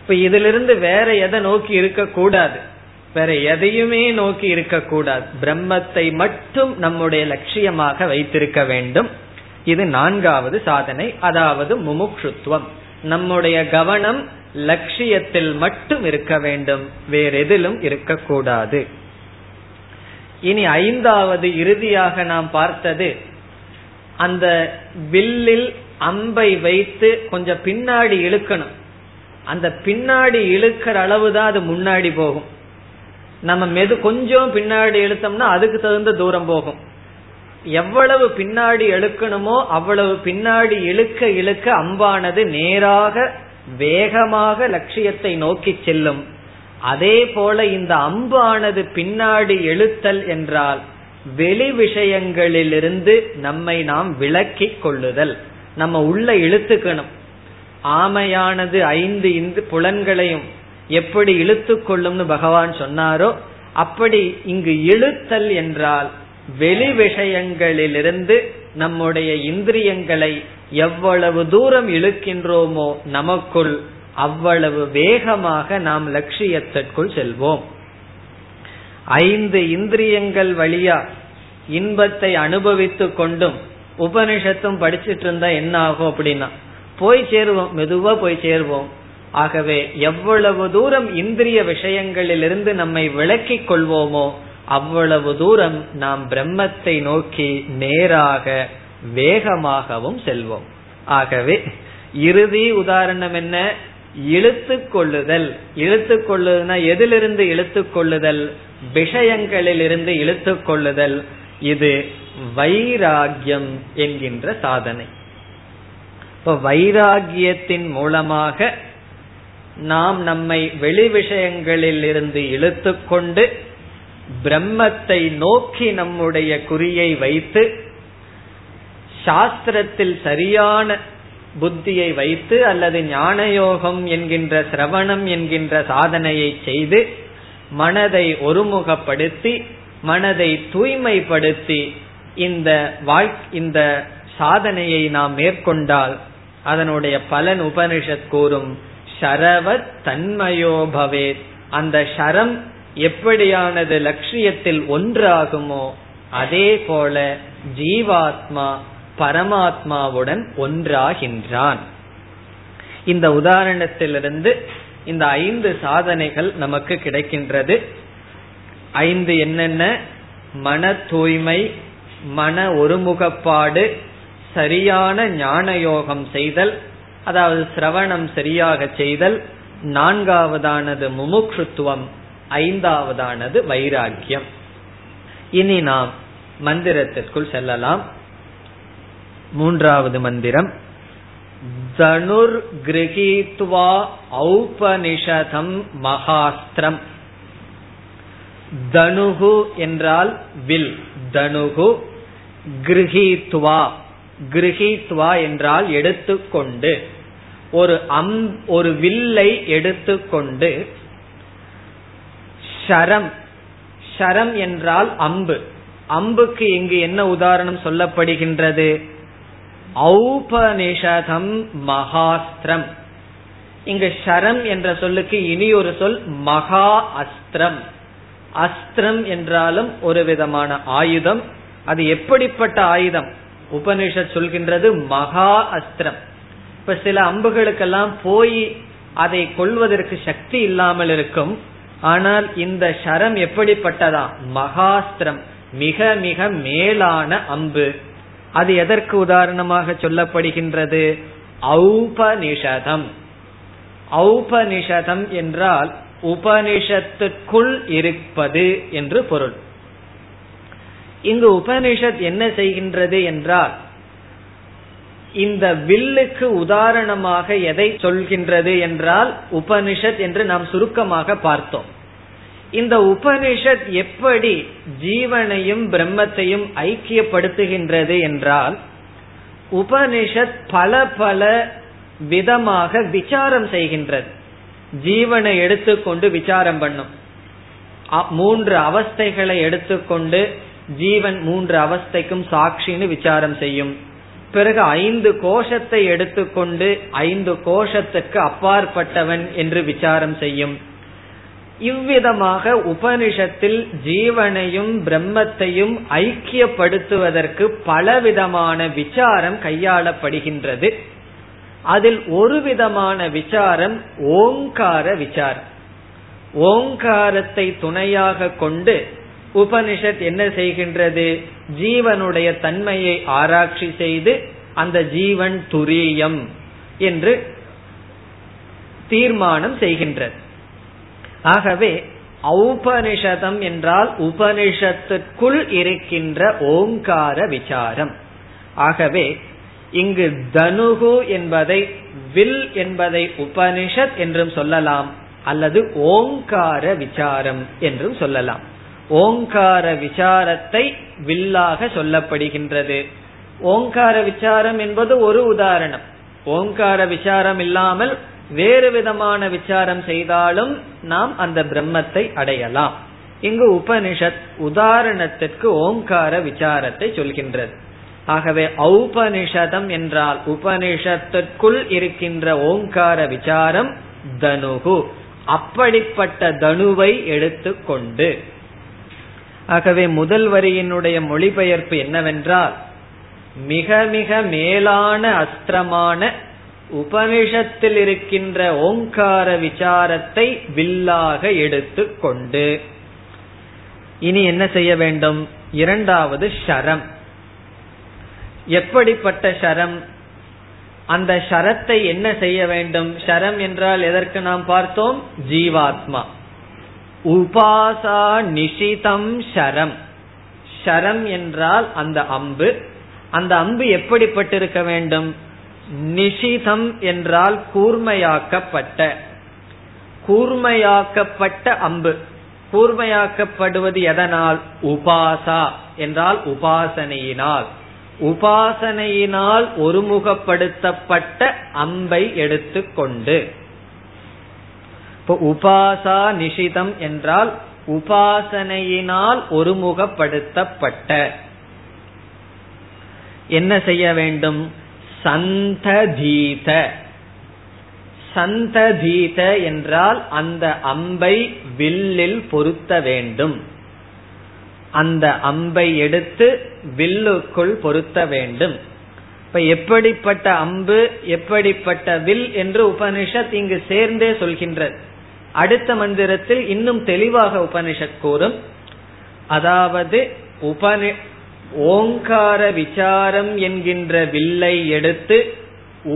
இப்ப இதிலிருந்து வேற எதை நோக்கி இருக்க கூடாது, வேற எதையுமே நோக்கி இருக்க கூடாது. பிரம்மத்தை மட்டும் நம்முடைய லட்சியமாக வைத்திருக்க வேண்டும். இது நான்காவது சாதனை, அதாவது முமுக்ஷுத்துவம். நம்முடைய கவனம் லட்சியத்தில் மட்டும் இருக்க வேண்டும், வேற எதிலும் இருக்கக்கூடாது. இனி ஐந்தாவது, இறுதியாக நாம் பார்த்தது அந்த வில்லில் அம்பை வைத்து கொஞ்சம் பின்னாடி இழுக்கணும். அந்த பின்னாடி இழுக்கிற அளவுதான் அது முன்னாடி போகும். நம்ம கொஞ்சம் பின்னாடி இழுத்தோம்னா அதுக்கு தகுந்த தூரம் போகும். எவ்வளவு பின்னாடி இழுக்கணுமோ அவ்வளவு பின்னாடி இழுக்க இழுக்க அம்பானது நேராக வேகமாக லட்சியத்தை நோக்கி செல்லும். அதே போல இந்த அம்பானது பின்னாடி இழுத்தல் என்றால் வெளி விஷயங்களிலிருந்து நம்மை நாம் விலக்கி கொள்ளுதல். நம்ம உள்ள இழுத்துக்கணும். ஆமையானது 5 புலன்களையும் எப்படி இழுத்து கொள்ளும்னு பகவான் சொன்னாரோ அப்படி இங்கு இழுத்தல் என்றால் வெளி விஷயங்களிலிருந்து நம்முடைய இந்திரியங்களை எவ்வளவு தூரம் இழுக்கின்றோமோ நமக்குள் அவ்வளவு வேகமாக நாம் லட்சியத்திற்குள் செல்வோம். 5 இந்திரியங்கள் வழியா இன்பத்தை அனுபவித்து கொண்டும் உபனிஷத்தும் படிச்சுட்டு இருந்தா என்ன ஆகும் அப்படின்னா போய் சேருவோம், மெதுவா போய் சேருவோம். ஆகவே எவ்வளவு தூரம் இந்திரிய விஷயங்களிலிருந்து நம்மை விலக்கிக் கொள்வோமோ அவ்வளவு தூரம் நாம் பிரம்மத்தை நோக்கி நேராக வேகமாகவும் செல்வோம். ஆகவே இறுதி உதாரணம் என்ன? இழுத்து கொள்ளுதல். இழுத்து கொள்ளுதல்னா எதிலிருந்து இழுத்து கொள்ளுதல்? விஷயங்களிலிருந்து இழுத்து கொள்ளுதல். இது வைராகியம் என்கின்ற சாதனை. இப்ப வைராகியத்தின் மூலமாக நாம் நம்மை வெளி விஷயங்களில் இருந்து இழுத்துக்கொண்டு பிரம்மத்தை நோக்கி நம்முடைய குறியை வைத்து சாஸ்திரத்தில் சரியான புத்தியை வைத்து அல்லது ஞானயோகம் என்கின்ற சிரவணம் என்கின்ற சாதனையை செய்து மனதை ஒருமுகப்படுத்தி மனதை தூய்மைப்படுத்தி இந்த சாதனையை நாம் மேற்கொண்டால் அதனுடைய பலன் உபனிஷத் கூறும் சரவத் தன்மயோபவேத். அந்த சரம் எப்படியானது லட்சியத்தில் ஒன்றாகுமோ அதே போல ஜீவாத்மா பரமாத்மாவுடன் ஒன்றாகின்றான். இந்த உதாரணத்திலிருந்து இந்த 5 சாதனைகள் நமக்கு கிடைக்கின்றது. 5 என்னென்ன? மன தூய்மை, மன ஒருமுகப்பாடு, சரியான ஞான யோகம் செய்தல், அதாவது சிரவணம் சரியாக செய்தல், 4வதானது முமுக்ஷுத்துவம், 5வதானது வைராக்கியம். இனி நாம் மந்திரத்திற்குள் செல்லலாம். 3வது மந்திரம் தனுர் கிரகீத்வா ஔபநிஷதம் மகாஸ்திரம். தனுகு என்றால் வில். தனுகு கிரகீத்வா, கிரகீத்வா என்றால் எடுத்துக்கொண்டு, ஒரு வில்லை எடுத்துக்கொண்டு. ஷரம், ஷரம் என்றால் அம்பு. அம்புக்கு இங்கு என்ன உதாரணம் சொல்லப்படுகின்றது? ஔபநிஷதம் மகாஸ்திரம். இங்கு ஷரம் என்ற சொல்லுக்கு இனி ஒரு சொல் மகா அஸ்திரம். அஸ்திரம் என்றாலும் ஒரு விதமான ஆயுதம். அது எப்படிப்பட்ட ஆயுதம்? உபனிஷத் சொல்கின்றது மகா அஸ்திரம். இப்ப சில அம்புகளுக்கெல்லாம் போய் அதை கொள்வதற்கு சக்தி இல்லாமல் இருக்கும். ஆனால் இந்த ஷரம் எப்படிப்பட்டதா? மகாஸ்திரம், மிக மிக மேலான அம்பு. அது எதற்கு உதாரணமாக சொல்லப்படுகின்றது? ஔபநிஷதம். ஔபநிஷதம் என்றால் உபனிஷத்துக்குள் இருப்பது என்று பொருள். இங்கு உபனிஷத் என்ன செய்கின்றது என்றால் இந்த வில்லுக்கு உதாரணமாக எதை சொல்கின்றது என்றால் உபனிஷத் என்று நாம் சுருக்கமாக பார்த்தோம். இந்த உபனிஷத் எப்படி ஜீவனையும் பிரம்மத்தையும் ஐக்கியப்படுத்துகின்றது என்றால் உபனிஷத் பல பல விதமாக விசாரம் செய்கின்றது. ஜீவனை எடுத்துக்கொண்டு விசாரம் பண்ணும். 3 அவஸ்தைகளை எடுத்துக்கொண்டு ஜீவன் 3 அவஸ்தைக்கும் சாட்சின்னு விசாரம் செய்யும். பிறகு 5 கோஷத்தை எடுத்துக்கொண்டு 5 கோஷத்துக்கு அப்பாற்பட்டவன் என்று விசாரம் செய்யும். இவ்விதமாக உபனிஷத்தில் ஜீவனையும் பிரம்மத்தையும் ஐக்கியப்படுத்துவதற்கு பலவிதமான விசாரம் கையாளப்படுகின்றது. அதில் ஒரு விதமான விசாரம் ஓங்கார விசாரம். ஓங்காரத்தை துணையாக கொண்டு உபனிஷத் என்ன செய்கின்றது? ஜீவனுடைய தன்மையை ஆராய்ச்சி செய்து அந்த ஜீவன் துரியம் என்று தீர்மானம் செய்கின்றது. ஆகவே ஔபனிஷதம் என்றால் உபனிஷத்துக்குள் இருக்கின்ற ஓங்கார விசாரம். ஆகவே இங்கு தனுகு என்பதை, வில் என்பதை உபனிஷத் என்றும் சொல்லலாம் அல்லது ஓங்கார விசாரம் என்றும் சொல்லலாம். ஓங்கார விசாரத்தை வில்லாக சொல்லப்படுகின்றது. ஓங்கார விசாரம் என்பது ஒரு உதாரணம். ஓங்கார விசாரம் இல்லாமல் வேறு விதமான விசாரம் செய்தாலும் நாம் அந்த பிரம்மத்தை அடையலாம். இங்கு உபனிஷத் உதாரணத்திற்கு ஓங்கார விசாரத்தை சொல்கின்றது. ஆகவே ஔபனிஷதம் என்றால் உபனிஷத்திற்குள் இருக்கின்ற ஓங்கார விசாரம் தனுகு. அப்படிப்பட்ட தனுவை எடுத்துக்கொண்டு. ஆகவே முதல் வரியினுடைய மொழிபெயர்ப்பு என்னவென்றால் மிக மிக மேலான அஸ்திரமான உபனிஷத்தில் இருக்கின்ற ஓங்கார விசாரத்தை வில்லாக எடுத்துக்கொண்டு. இனி என்ன செய்ய வேண்டும்? 2வது ஷரம். எப்படிப்பட்ட ஷரம்? அந்த ஷரத்தை என்ன செய்ய வேண்டும்? ஷரம் என்றால் எதற்கு நாம் பார்த்தோம்? ஜீவாத்மா. உபாசா நிஷிதம் ஷரம். ஷரம் என்றால் அந்த அம்பு. அந்த அம்பு எப்படிப்பட்டிருக்க வேண்டும்? நிஷிதம் என்றால் கூர்மையாக்கப்பட்ட. கூர்மையாக்கப்பட்ட அம்பு. கூர்மையாக்கப்படுவது எதனால்? உபாசா என்றால் உபாசனையினால். உபாசனையினால் ஒருமுகப்படுத்தப்பட்ட அம்பை எடுத்துக்கொண்டு. உபாசா நிஷிதம் என்றால் உபாசனையினால் ஒருமுகப்படுத்தப்பட்ட. என்ன செய்ய வேண்டும்? சந்ததீத. சந்ததீத என்றால் அந்த அம்பை வில்லில் பொருத்த வேண்டும். அந்த அம்பை எடுத்து வில்லுக்குள் பொருத்த வேண்டும். இப்ப எப்படிப்பட்ட அம்பு, எப்படிப்பட்ட வில் என்று உபனிஷத் இங்கு சேர்ந்தே சொல்கின்றது. அடுத்த மந்திரத்தில் இன்னும் தெளிவாக உபனிஷத் கூறும். அதாவது ஓங்கார விசாரம் என்கின்ற வில்லை எடுத்து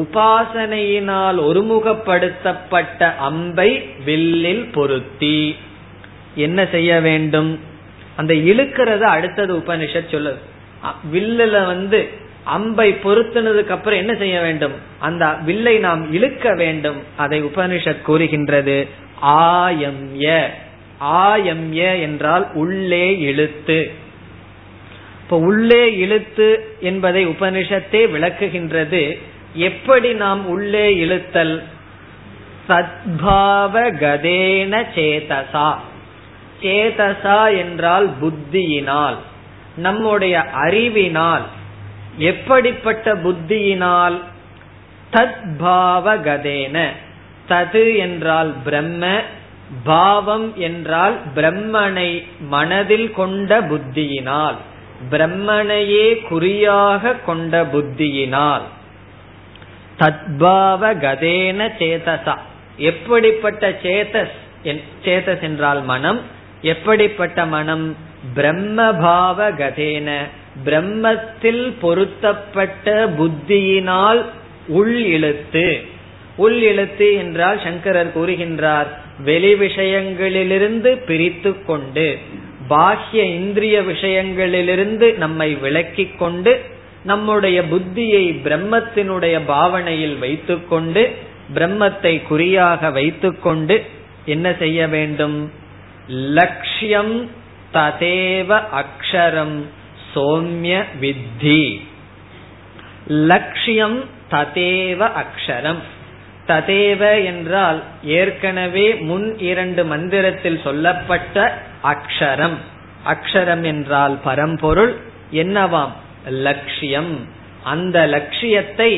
உபாசனையினால் ஒருமுகப்படுத்தப்பட்ட அம்பை வில்லில் பொருத்தி என்ன செய்ய வேண்டும்? அந்த இழுக்கிறத அடுத்தது உபனிஷத் சொல்லுது. வில்லுல அம்பை பொருத்தினதுக்கு அப்புறம் என்ன செய்ய வேண்டும்? அந்த வில்லை நாம் இழுக்க வேண்டும். அதை உபனிஷத் கூறுகின்றது. ஆயம்ய. ஆயம்ய என்றால் உள்ளே இழுத்து. இப்ப உள்ளே இழுத்து என்பதை உபனிஷத்தே விளக்குகின்றது. எப்படி நாம் உள்ளே இழுத்தல்? சத்பாவ கதேன சேதசா. சேதசா என்றால் புத்தியினால், நம்முடைய அறிவினால். எப்படிப்பட்ட புத்தியினால்? தத்பாவ கதேன. தது என்றால் பிரம்ம, பாவம் என்றால் பிரம்மனை மனதில் கொண்ட புத்தியினால், பிரம்மனையே குறியாக கொண்ட புத்தியினால். தத்பாவ கதேன சேதசா. எப்படிப்பட்ட சேதஸ்? சேதஸ் என்றால் மனம். எப்படிப்பட்ட மனம்? பிரம்மபாவ கதேன, பிரம்மத்தில் பொருத்தப்பட்ட புத்தியினால் உள் இழுத்து. உள் இழுத்து என்றால் சங்கரர் கூறுகின்றார், வெளி விஷயங்களிலிருந்து பிரித்து கொண்டு, பாஹ்ய இந்திரிய விஷயங்களிலிருந்து நம்மை விலக்கி கொண்டு, நம்முடைய புத்தியை பிரம்மத்தினுடைய பாவனையில் வைத்துக்கொண்டு, பிரம்மத்தை குறியாக வைத்துக்கொண்டு என்ன செய்ய வேண்டும்? லட்சியம் ததேவ அக்ஷரம் சோம்ய வித்தி. லட்சியம் ததேவ அக்ஷரம். ததேவ என்றால் ஏற்கனவே முன் 2 மந்திரத்தில் சொல்லப்பட்ட அக்ஷரம். அக்ஷரம் என்றால் பரம்பொருள். என்னவாம்? லட்சியம். அந்த லட்சியத்தை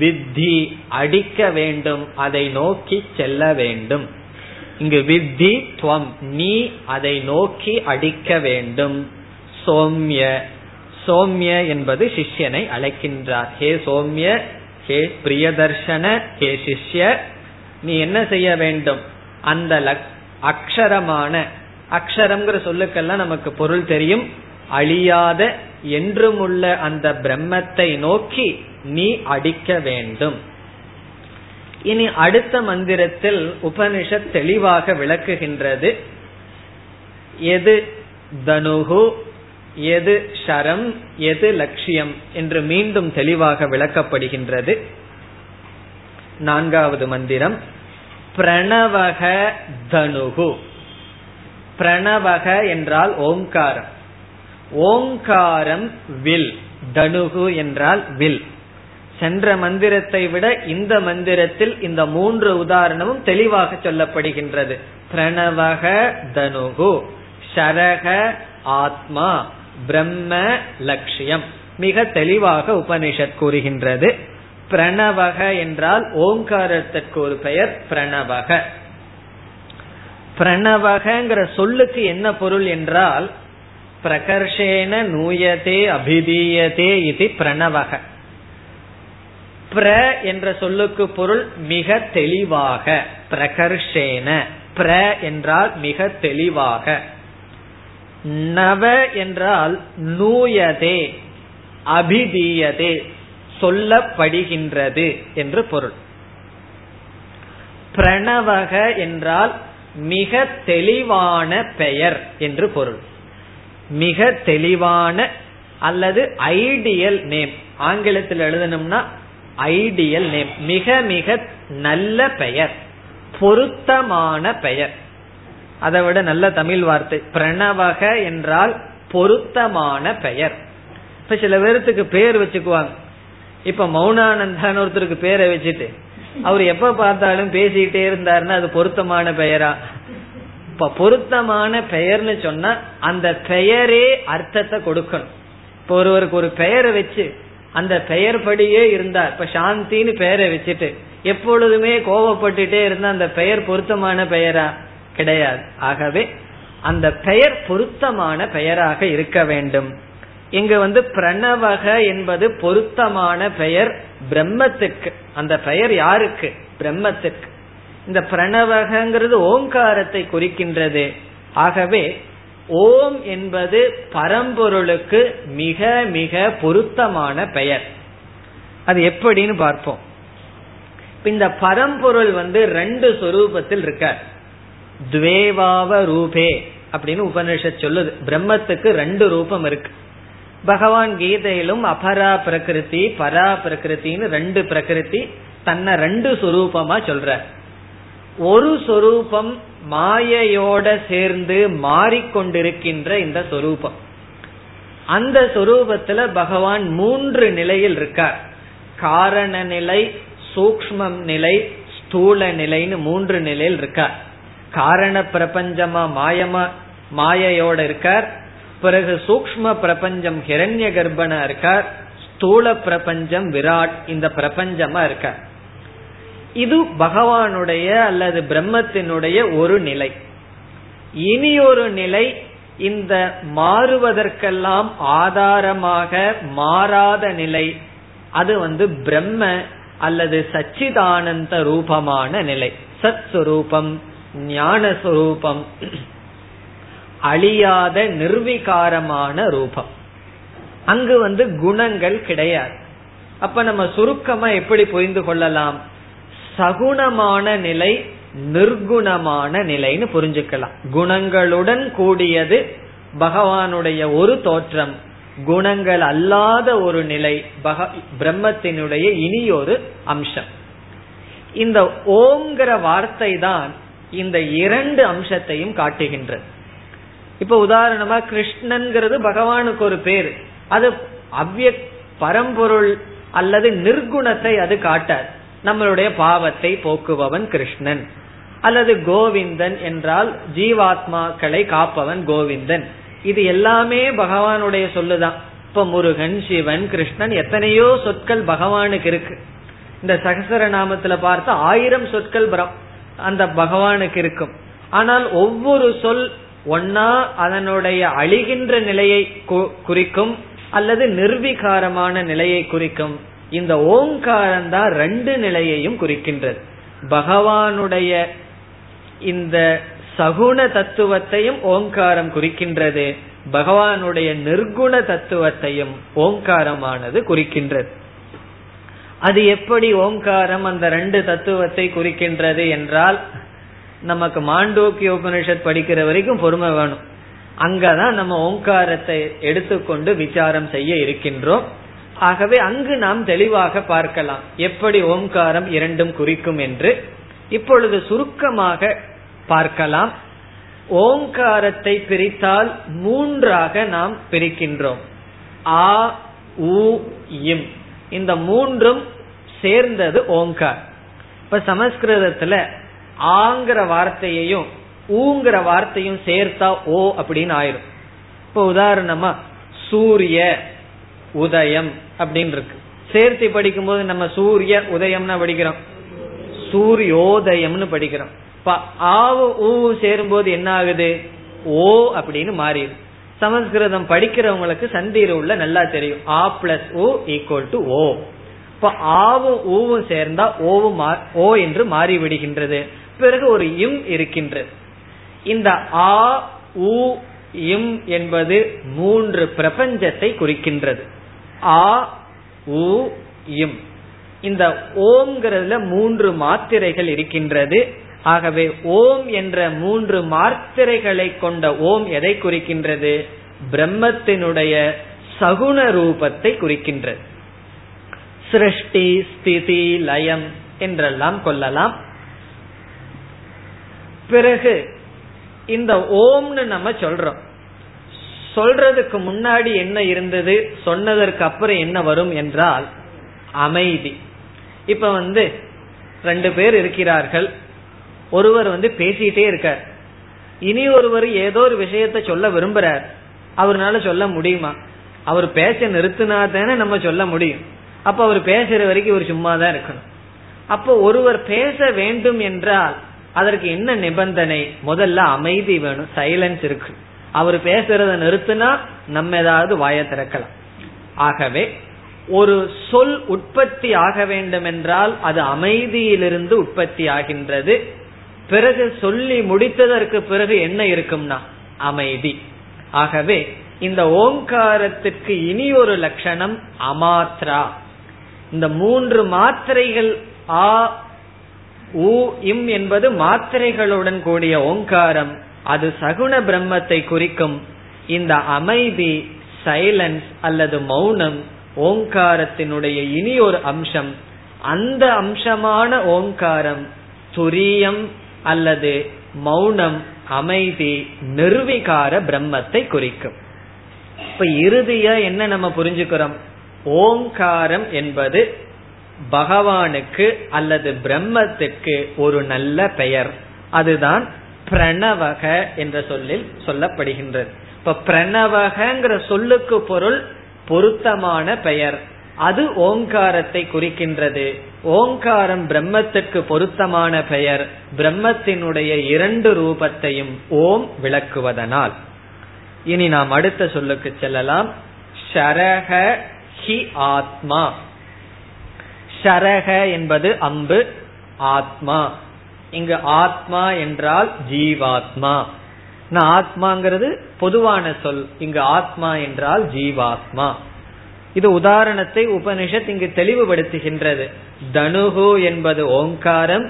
வித்தி, அடிக்க வேண்டும், அதை நோக்கி செல்ல வேண்டும். இங்கு வித்தி துவம், நீ அதை நோக்கி அடிக்க வேண்டும். சோம்ய. சோம்ய என்பது சிஷ்யனை அழைக்கின்றார். ஹே சோம்ய, ஹே பிரியதர்ஷன, ஹே சிஷ்ய, நீ என்ன செய்ய வேண்டும்? அந்த அக்ஷரமான, அக்ஷரம்ங்கிற சொல்லுக்கெல்லாம் நமக்கு பொருள் தெரியும், அழியாத என்றுமுள்ள அந்த பிரம்மத்தை நோக்கி நீ அடிக்க வேண்டும். இனி அடுத்த மந்திரத்தில் உபனிஷத் தெளிவாக விளக்குகின்றது. எது தனுஹு, எது ஷரம், எது லட்சியம் என்று மீண்டும் தெளிவாக விளக்கப்படுகின்றது. 4வது மந்திரம். பிரணவக தனுஹு. பிரணவக என்றால் ஓங்காரம். ஓங்காரம் வில். தனுகு என்றால் வில். சென்ற மந்திரத்தை விட இந்த மந்திரத்தில் இந்த 3 உதாரணமும் தெளிவாக சொல்லப்படுகின்றது. பிரணவக தனுகு, சரக ஆத்மா, பிரம்ம லட்சியம். மிக தெளிவாக உபனிஷத் கூறுகின்றது. பிரணவக என்றால் ஓங்காரத்திற்கு ஒரு பெயர் பிரணவக. பிரணவகங்கிற சொல்லுக்கு என்ன பொருள் என்றால் பிரகர்ஷேன நூயதே அபிதீயதே இது பிரணவக. பிர என்ற சொல்லுக்கு பொருள் மிக தெளிவாக. பிரகர்ஷேன, பிர என்றால் மிக தெளிவாக. நவ என்றால் நூயதே அபிதீயதே, சொல்லப்படுகின்றது என்று பொருள். பிரணவக என்றால் மிக தெளிவான பெயர் என்று பொருள். மிக தெளிவான அல்லது ஐடியல் நேம். ஆங்கிலத்தில் எழுதணும்னா ஐடியல் நேம், மிக மிக நல்ல பெயர். பொருத்தமான பெயர். அதை விட நல்ல தமிழ் வார்த்தை பிரணவக என்றால் பொருத்தமான பெயர். இப்ப சில பேருக்கு பேர் வச்சுக்குவாங்க. இப்ப மௌனானந்தான் ஒருத்தருக்கு பேரை வச்சுட்டு அவர் எப்ப பார்த்தாலும் பேசிட்டே இருந்தாருன்னா அது பொருத்தமான பெயரா? இப்ப பொருத்தமான பெயர்னு சொன்னா அந்த பெயரே அர்த்தத்தை கொடுக்கணும். இப்ப ஒருவருக்கு ஒரு பெயரை வச்சு அந்த பெயர் படியே இருந்தார். இப்ப சாந்தின்னு பெயரை வச்சுட்டு எப்பொழுதுமே கோபப்பட்டுட்டே இருந்தா அந்த பெயர் பொருத்தமான பெயரா? கிடையாது. ஆகவே அந்த பெயர் பொருத்தமான பெயராக இருக்க வேண்டும். இங்கு பிரணவக என்பது பொருத்தமான பெயர் பிரம்மத்துக்கு. அந்த பெயர் யாருக்கு? பிரம்மத்துக்கு. இந்த பிரணவகங்கிறது ஓங்காரத்தை குறிக்கின்றது. ஆகவே ஓம் என்பது பரம்பொருளுக்கு மிக மிக பொருத்தமான பெயர். அது எப்படின்னு பார்ப்போம். இந்த பரம்பொருள் ரெண்டு சொரூபத்தில் இருக்கார். துவேவாவ ரூபே அப்படின்னு உபனிஷத் சொல்லுது. பிரம்மத்துக்கு ரெண்டு ரூபம் இருக்கு. பகவான் கீதையிலும் அபரா பிரகிருதி பரா பிரகிருத்தின்னு ரெண்டு பிரகிருதி தன்னை ரெண்டு சொரூபமா சொல்ற. ஒரு சொரூபம் மாயையோட சேர்ந்து மாறிக்கொண்டிருக்கின்ற இந்த சொரூபம். அந்த சொரூபத்துல பகவான் மூன்று நிலையில் இருக்கார். காரண நிலை, சூக்ஷ்மம் நிலை, ஸ்தூல நிலைன்னு மூன்று நிலையில் இருக்கார். காரண பிரபஞ்சமா மாயமா மாயையோட இருக்கார். பிறகு சூக்ஷ்ம பிரபஞ்சம் ஹிரண்ய கர்ப்பனா இருக்கார். ஸ்தூல பிரபஞ்சம் விராட் இந்த பிரபஞ்சமா இருக்கார். இது பகவானுடைய அல்லது பிரம்மத்தினுடைய ஒரு நிலை. இனி ஒரு நிலை இந்த மாறுவதற்கெல்லாம் ஆதாரமாக மாறாத நிலை. அது பிரம்ம அல்லது சச்சிதானந்த ரூபமான நிலை. சத் சுரூபம், ஞான சுரூபம், அழியாத நிர்விகாரமான ரூபம். அங்கு குணங்கள் கிடையாது. அப்ப நம்ம சுருக்கமா எப்படி புரிந்து கொள்ளலாம்? சகுணமான நிலை, நிர்குணமான நிலைன்னு புரிஞ்சுக்கலாம். குணங்களுடன் கூடியது பகவானுடைய ஒரு தோற்றம். குணங்கள் அல்லாத ஒரு நிலை பிரம்மத்தினுடைய இனி ஒரு அம்சம். இந்த ஓம்ங்கிற வார்த்தை தான் இந்த இரண்டு அம்சத்தையும் காட்டுகின்றது. இப்ப உதாரணமா கிருஷ்ணன்கிறது பகவானுக்கு ஒரு பேர். அது அவ்விய பரம்பொருள் அல்லது நிர்குணத்தை அது காட்டாது. நம்மளுடைய பாவத்தை போக்குபவன் கிருஷ்ணன். அல்லது கோவிந்தன் என்றால் ஜீவாத்மாக்களை காப்பவன் கோவிந்தன். இது எல்லாமே பகவானுடைய சொல்லுதான். இப்ப முருகன், சிவன், கிருஷ்ணன் எத்தனையோ சொற்கள் பகவானுக்கு இருக்கு. இந்த சகஸ்ர நாமத்துல பார்த்தா 1000 சொற்கள் அந்த பகவானுக்கு இருக்கும். ஆனால் ஒவ்வொரு சொல் ஒன்னா அதனுடைய அழிகின்ற நிலையை குறிக்கும் அல்லது நிர்விகாரமான நிலையை குறிக்கும். இந்த ஓங்காரந்தான் ரெண்டு நிலையையும் குறிக்கின்றது. பகவானுடைய இந்த சகுண தத்துவத்தையும் ஓங்காரம் குறிக்கின்றது. பகவானுடைய நிர்குண தத்துவத்தையும் ஓங்காரமானது குறிக்கின்றது. அது எப்படி ஓங்காரம் அந்த ரெண்டு தத்துவத்தை குறிக்கின்றது என்றால், நமக்கு மாண்டோக்கிய உபனிஷத் படிக்கிற வரைக்கும் பொறுமை வேணும். அங்கதான் நம்ம ஓங்காரத்தை எடுத்துக்கொண்டு விசாரம் செய்ய இருக்கின்றோம். ஆகவே அங்கு நாம் தெளிவாக பார்க்கலாம் எப்படி ஓம்காரம் இரண்டும் குறிக்கும் என்று. இப்பொழுது சுருக்கமாக பார்க்கலாம். ஓம்காரத்தை பிரித்தால் மூன்றாக நாம் பிரிக்கின்றோம். ஆ, உ, இம் இந்த மூன்றும் சேர்ந்தது ஓம்கார். இப்ப சமஸ்கிருதத்துல ஆங்கிற வார்த்தையையும் ஊங்கிற வார்த்தையும் சேர்த்தா ஓ அப்படின்னு ஆயிரும். இப்ப உதாரணமா சூரிய உதயம் அப்படின்னு இருக்கு. சேர்த்து படிக்கும் போது நம்ம சூரிய உதயம்னா படிக்கிறோம், சூரியோதயம்னு படிக்கிறோம். சேரும் போது என்ன ஆகுது? ஓ அப்படின்னு மாறிடும். சமஸ்கிருதம் படிக்கிறவங்களுக்கு சந்திர உள்ள நல்லா தெரியும். ஆ பிளஸ் ஓ ஈக்குவல் டு ஓ. இப்ப ஆவும் ஊவும் சேர்ந்தா ஓவும் ஓ என்று மாறி விடுகின்றது. பிறகு ஒரு இம் இருக்கின்றது. இந்த ஆ, ஊ, இம் என்பது மூன்று பிரபஞ்சத்தை குறிக்கின்றது. ஆ, உ, இம் இந்த ஓம்ங்கிறதுல மூன்று மாத்திரைகள் இருக்கின்றது. ஆகவே ஓம் என்ற மூன்று மாத்திரைகளை கொண்ட ஓம் எதை குறிக்கின்றது? பிரம்மத்தினுடைய சகுண ரூபத்தை குறிக்கின்றது. சிருஷ்டி, ஸ்திதி, லயம் என்றெல்லாம் கொள்ளலாம். பிறகு இந்த ஓம்னு நம்ம சொல்றோம். சொல்றதுக்கு முன்னாடி என்ன இருந்தது, சொன்னதற்கு அப்புறம் என்ன வரும் என்றால் அமைதி. இப்ப ரெண்டு பேர் இருக்கிறார்கள், ஒருவர் பேசிட்டே இருக்கார், இனி ஒருவர் ஏதோ ஒரு விஷயத்த சொல்ல விரும்புறார், அவர்னால சொல்ல முடியுமா? அவர் பேச நிறுத்தினாதானே நம்ம சொல்ல முடியும். அப்ப அவர் பேசுற வரைக்கும் இவர் சும்மாதான் இருக்கணும். அப்போ ஒருவர் பேச வேண்டும் என்றால் அதற்கு என்ன நிபந்தனை? முதல்ல அமைதி வேணும், சைலன்ஸ் இருக்கு. அவர் பேசுறத நிறுத்தினா நம்ம ஏதாவது வாய திறக்கலாம். ஆகவே ஒரு சொல் உற்பத்தி ஆக வேண்டும் என்றால் அது அமைதியிலிருந்து உற்பத்தி ஆகின்றது. பிறகு சொல்லி முடித்ததற்கு பிறகு என்ன இருக்கும்னா அமைதி. ஆகவே இந்த ஓங்காரத்திற்கு இனி ஒரு லட்சணம் அமாத்ரா. இந்த மூன்று மாத்திரைகள் ஆ உ இம் என்பது மாத்திரைகளுடன் கூடிய ஓங்காரம், அது சகுண பிரம்மத்தை குறிக்கும். இந்த அமைதி, சைலன்ஸ் அல்லது மௌனம் ஓங்காரத்தினுடைய இனி ஒரு அம்சம். அந்த அம்சமான ஓங்காரம் துரியம் அல்லது மௌனம், அமைதி, நிர்விகார பிரம்மத்தை குறிக்கும். இப்ப இறுதியா என்ன நம்ம புரிஞ்சுக்கிறோம்? ஓங்காரம் என்பது பகவானுக்கு அல்லது பிரம்மத்துக்கு ஒரு நல்ல பெயர். அதுதான் பிரணவக என்ற சொல்லில் சொல்லப்படுகின்றது. இப்ப பிரணவகங்கிற சொல்லுக்கு பொருள் பொருத்தமான பெயர், அது ஓங்காரத்தை குறிக்கின்றது. ஓங்காரம் பிரம்மத்திற்கு பொருத்தமான பெயர், பிரம்மத்தினுடைய இரண்டு ரூபத்தையும் ஓம் விளக்குவதனால். இனி நாம் அடுத்த சொல்லுக்கு செல்லலாம். ஷரஹ ஹி ஆத்மா. ஷரஹ என்பது அம்பு, ஆத்மா. இங்கு ஆத்மா என்றால் ஜீவாத்மா. ஆத்மாங்கிறது பொதுவான சொல், இங்கு ஆத்மா என்றால் ஜீவாத்மா. இது உதாரணத்தை உபனிஷத் இங்கு தெளிவுபடுத்துகின்றது. தனுகு என்பது ஓங்காரம்,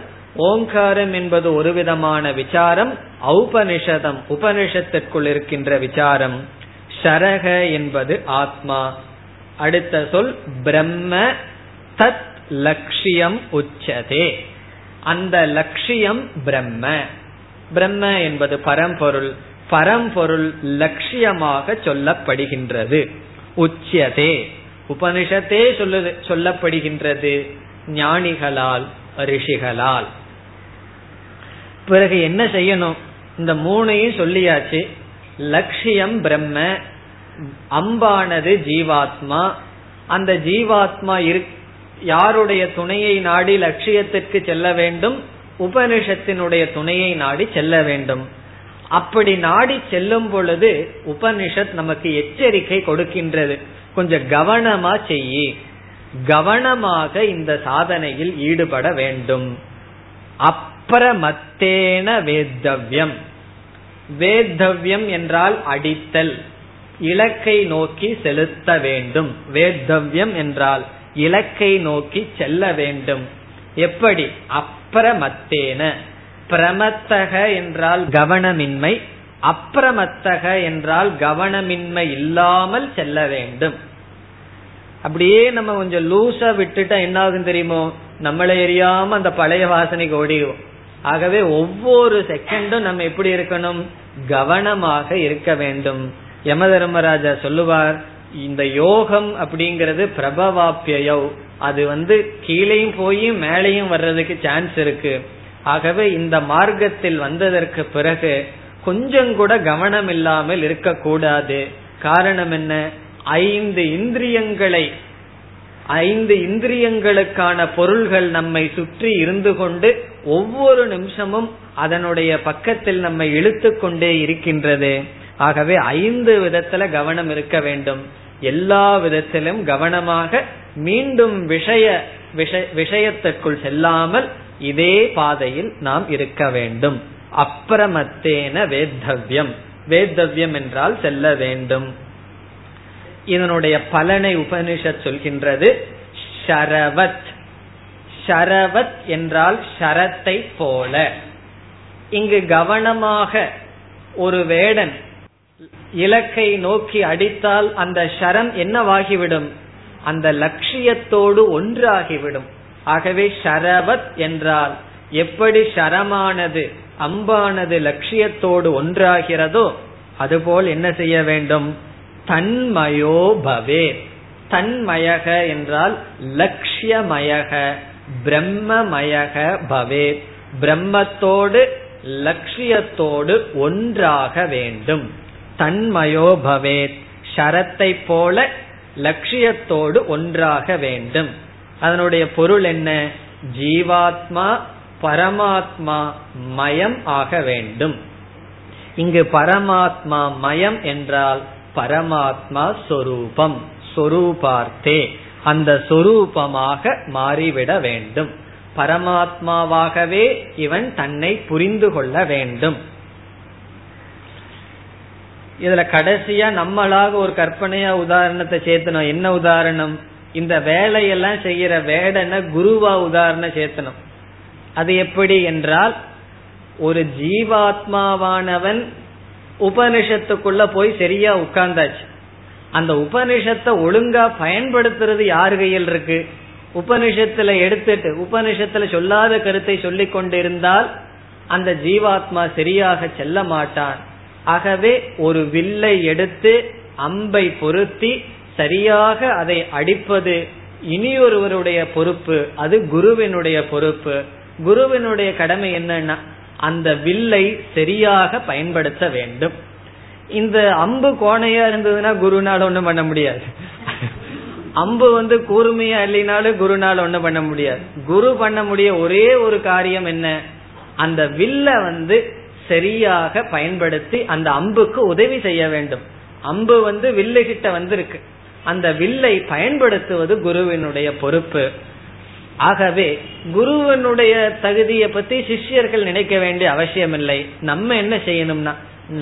ஓங்காரம் என்பது ஒரு விதமான விசாரம், ஔபனிஷதம் உபனிஷத்திற்குள் இருக்கின்ற விசாரம். ஷரக என்பது ஆத்மா. அடுத்த சொல் பிரம்ம. தத் லட்சியம் உச்சதே. அந்த லட்சியம் பிரம்ம. பிரம்ம என்பது பரம்பொருள், பரம்பொருள் லட்சியமாக சொல்லப்படுகின்றது. உச்சியதே உபனிஷத்தே சொல்லப்படுகின்றது ஞானிகளால், ரிஷிகளால். பிறகு என்ன செய்யணும்? இந்த மூணையும் சொல்லியாச்சு. லட்சியம் பிரம்ம, அம்பானது ஜீவாத்மா. அந்த ஜீவாத்மா யாருடைய துணையை நாடி லட்சியத்திற்கு செல்ல வேண்டும்? உபனிஷத்தினுடைய துணையை நாடி செல்ல வேண்டும். அப்படி நாடி செல்லும் பொழுது உபனிஷத் நமக்கு எச்சரிக்கை கொடுக்கின்றது, கொஞ்சம் கவனமா செய்யி, கவனமாக இந்த சாதனையில் ஈடுபட வேண்டும். அப்ரமத்தேன வேத்தவ்யம். வேத்தவ்யம் என்றால் அடித்தல், இலக்கை நோக்கி செலுத்த வேண்டும். வேத்தவ்யம் என்றால் இலக்கை நோக்கி செல்ல வேண்டும். எப்படி? அப்ரமத்தேன. பிரமத்தக என்றால் கவனமின்மை, அப்ரமத்தக என்றால் கவனமின்மை இல்லாமல் செல்ல வேண்டும். அப்படியே நம்ம கொஞ்சம் லூசா விட்டுட்டா என்ன ஆகும் தெரியுமோ? நம்மளை எரியாம அந்த பழைய வாசனைக்கு ஓடிடுவோம். ஆகவே ஒவ்வொரு செகண்டும் நம்ம எப்படி இருக்கணும்? கவனமாக இருக்க வேண்டும். யம தர்மராஜா சொல்லுவார், இந்த யோகம் அப்படிங்கிறது பிரபவாப்பியோ, அது கீழேயும் போய் மேலேயும் வர்றதுக்கு சான்ஸ் இருக்கு. ஆகவே இந்த மார்க்கத்தில் வந்ததற்கு பிறகு கொஞ்சம் கூட கவனம் இல்லாமல் இருக்கக்கூடாது. காரணம் என்ன? 5 இந்திரியங்களை 5 இந்திரியங்களுக்கான பொருள்கள் நம்மை சுற்றி இருந்து கொண்டு ஒவ்வொரு நிமிஷமும் அதனுடைய பக்கத்தில் நம்மை இழுத்து கொண்டே இருக்கின்றது. ஆகவே 5 விதத்துல கவனம் இருக்க வேண்டும். எல்லா விதத்திலும் கவனமாக மீண்டும் விஷயத்திற்குள் செல்லாமல் இதே பாதையில் நாம் இருக்க வேண்டும். அப்ரமத்தேன வேத்தவ்யம். வேத்தவ்யம் என்றால் செல்ல வேண்டும். இதனுடைய பலனை உபனிஷத் சொல்கின்றது. ஷரவத். ஷரவத் என்றால் ஷரத்தை போல. இங்கு கவனமாக ஒரு வேடன் இலக்கை நோக்கி அடித்தால் அந்த ஷரம் என்னவாகிவிடும்? அந்த லட்சியத்தோடு ஒன்றாகிவிடும். ஆகவே ஷரவத் என்றால் எப்படி சரமானது அம்பானது லட்சியத்தோடு ஒன்றாகிறதோ அதுபோல் என்ன செய்ய வேண்டும்? தன்மயோ பவே. தன்மயக என்றால் லட்சியமயக, பிரம்மமயக பவே. பிரம்மத்தோடு லட்சியத்தோடு ஒன்றாக வேண்டும். தன்மயோ பவே, ஷரத்தை போல லட்சியத்தோடு ஒன்றாக வேண்டும். அதனுடைய பொருள் என்ன? ஜீவாத்மா பரமாத்மா மயம் ஆக வேண்டும். இங்கு பரமாத்மா மயம் என்றால் பரமாத்மா சொரூபம், சொரூபார்த்தே, அந்த சொரூபமாக மாறிவிட வேண்டும். பரமாத்மாவாகவே இவன் தன்னை புரிந்து கொள்ள வேண்டும். இதுல கடைசியா நம்மளாக ஒரு கற்பனையா உதாரணத்தை சேர்த்தணும். என்ன உதாரணம்? இந்த வேலையெல்லாம் செய்யற வேடனை குருவா உதாரணம் சேர்த்தணும். அது எப்படி என்றால், ஒரு ஜீவாத்மாவானவன் உபனிஷத்துக்குள்ள போய் சரியா உட்கார்ந்தாச்சு. அந்த உபனிஷத்தை ஒழுங்கா பயன்படுத்துறது யார் கையில் இருக்கு? உபனிஷத்துல எடுத்துட்டு உபனிஷத்துல சொல்லாத கருத்தை சொல்லி கொண்டிருந்தால் அந்த ஜீவாத்மா சரியாக செல்ல மாட்டான். ஆகவே ஒரு வில்லை எடுத்து அம்பை பொருத்தி சரியாக அதை அடிப்பது இனியொருவருடைய பொறுப்பு, அது குருவினுடைய பொறுப்பு. குருவினுடைய கடமை என்னன்னா அந்த வில்லை சரியாக பயன்படுத்த வேண்டும். இந்த அம்பு கோணையா இருந்ததுன்னா குருனால ஒண்ணும் பண்ண முடியாது. அம்பு கூர்மையா இல்லைனாலும் குருனால ஒண்ணும் பண்ண முடியாது. குரு பண்ண முடிய ஒரே ஒரு காரியம் என்ன? அந்த வில்ல சரியாக பயன்படுத்தி அந்த அம்புக்கு உதவி செய்ய வேண்டும். அம்பு வில்லுகிட்ட வந்திருக்கு, அந்த வில்லை பயன்படுத்துவது குருவினுடைய பொறுப்பு. ஆகவே குருவினுடைய தகுதியை பத்தி சிஷ்யர்கள் நினைக்க வேண்டிய அவசியம் இல்லை. நம்ம என்ன செய்யணும்னா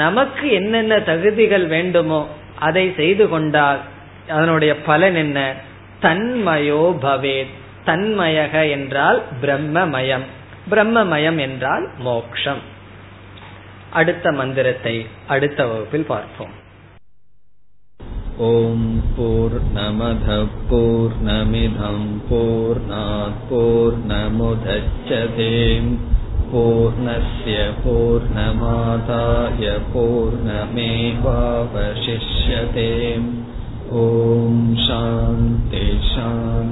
நமக்கு என்னென்ன தகுதிகள் வேண்டுமோ அதை செய்து கொண்டால் அதனுடைய பலன் என்ன? தன்மயோ பவேத். தன்மயக என்றால் பிரம்மமயம், பிரம்மமயம் என்றால் மோக்ஷம். அடுத்த மந்திரத்தை அடுத்த வகுப்பில் பார்ப்போம். ஓம் பூர்ணமத பூர்ணமிதம் பூர்ணாத் பூர்ணமுதச்யதே பூர்ணஸ்ய பூர்ணமாதாய பூர்ணமேவாவசிஷ்யதே. ஓம் சாந்தி சாந்தி.